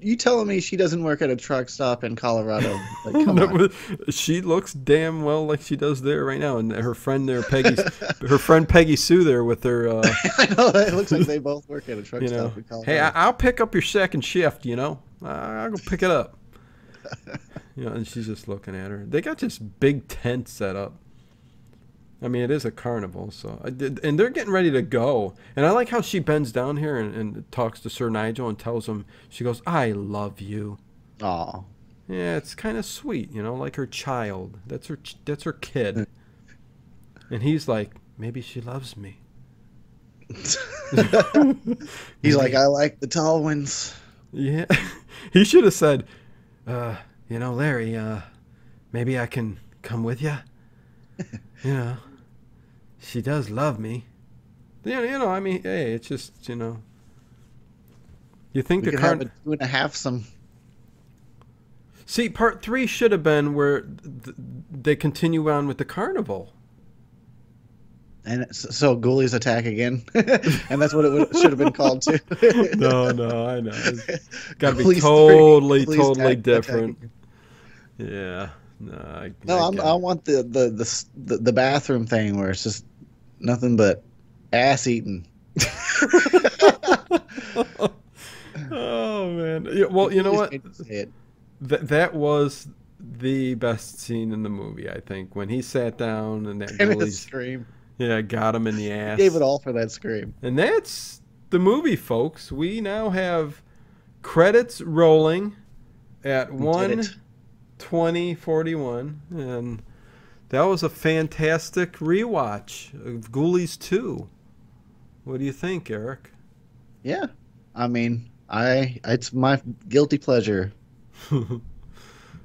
You telling me she doesn't work at a truck stop in Colorado? Like, come on. She looks damn well like she does there right now, and her friend there, Peggy Sue there with her. I know, it looks like they both work at a truck stop in Colorado. Hey, I'll pick up your second shift. I'll go pick it up. And she's just looking at her. They got this big tent set up. I mean, it is a carnival, and they're getting ready to go. And I like how she bends down here and talks to Sir Nigel and tells him, she goes, "I love you." Aw. Yeah, it's kind of sweet, like her child. That's her kid. And he's like, maybe she loves me. He's like, I like the tall ones. Yeah. He should have said, Larry, maybe I can come with you. She does love me. I mean, hey, it's just, You think we could have a 2.5 some. See, part 3 should have been where they continue on with the carnival. And so ghoulies attack again. And that's what it should have been called, too. No, I know. It's got to be totally different. Yeah. I want the bathroom thing where it's just nothing but ass eating. Oh man! Yeah, well, you know what? That was the best scene in the movie, I think, when he sat down and that ghoulie scream. Yeah, got him in the ass. He gave it all for that scream. And that's the movie, folks. We now have credits rolling at 1:20:41, and that was a fantastic rewatch of Ghoulies 2. What do you think, Eric? Yeah, I mean, it's my guilty pleasure.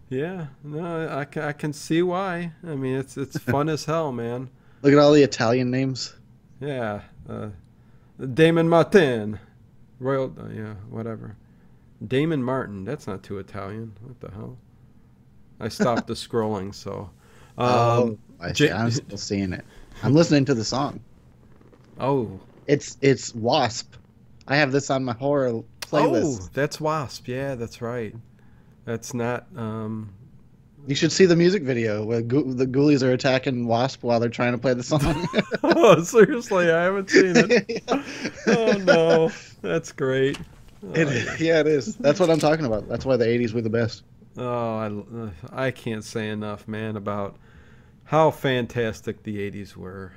Yeah, no, I can see why. I mean, it's fun as hell, man. Look at all the Italian names. Yeah, Damon Martin, Royal, whatever. Damon Martin, that's not too Italian. What the hell? I stopped the scrolling, so... I'm still seeing it. I'm listening to the song. Oh. It's W.A.S.P. I have this on my horror playlist. Oh, that's W.A.S.P. Yeah, that's right. That's not... You should see the music video where the ghoulies are attacking W.A.S.P. while they're trying to play the song. Oh, seriously, I haven't seen it. Yeah. Oh, no. That's great. It is. That's what I'm talking about. That's why the 80s were the best. Oh, I can't say enough, man, about how fantastic the 80s were.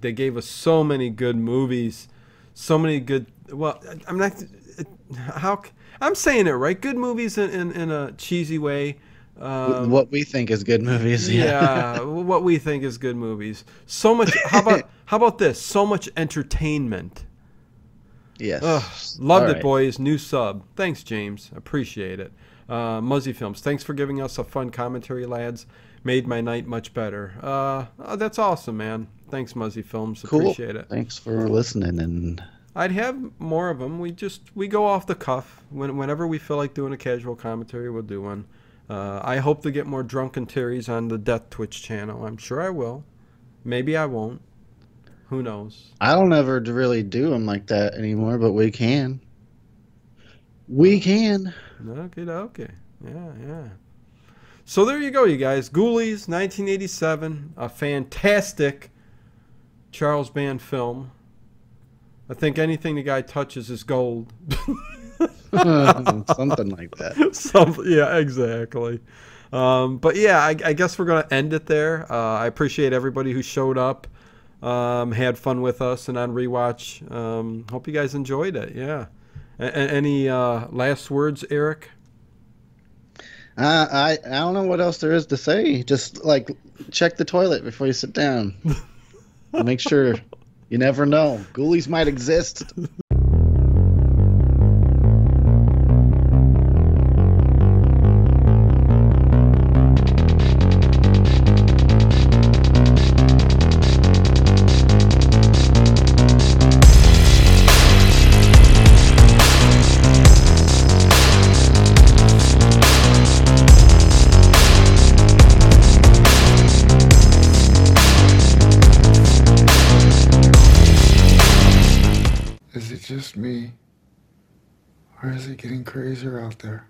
They gave us so many good movies, so many good... Well, I'm not... how I'm saying it right. Good movies in a cheesy way. What we think is good movies. Yeah, what we think is good movies. So much. How about this? So much entertainment. Yes. Ugh, loved all it, right. Boys. New sub. Thanks, James. Appreciate it. Muzzy Films. Thanks for giving us a fun commentary, lads. Made my night much better. Oh, that's awesome, man. Thanks, Muzzy Films. Appreciate it. Thanks for listening. And I'd have more of them. We go off the cuff. Whenever we feel like doing a casual commentary, we'll do one. I hope to get more drunken theories on the Death Twitch channel. I'm sure I will. Maybe I won't. Who knows? I don't ever really do them like that anymore, but we can. We can. Okay. Yeah. So there you go, you guys. Ghoulies, 1987, a fantastic Charles Band film. I think anything the guy touches is gold. Something like that. Yeah, exactly. But yeah, I guess we're going to end it there. I appreciate everybody who showed up, had fun with us, and on rewatch. Hope you guys enjoyed it. Yeah. Any last words, Eric? I don't know what else there is to say. Just check the toilet before you sit down. Make sure. You never know. Ghoulies might exist. Just me, or is it getting crazier out there?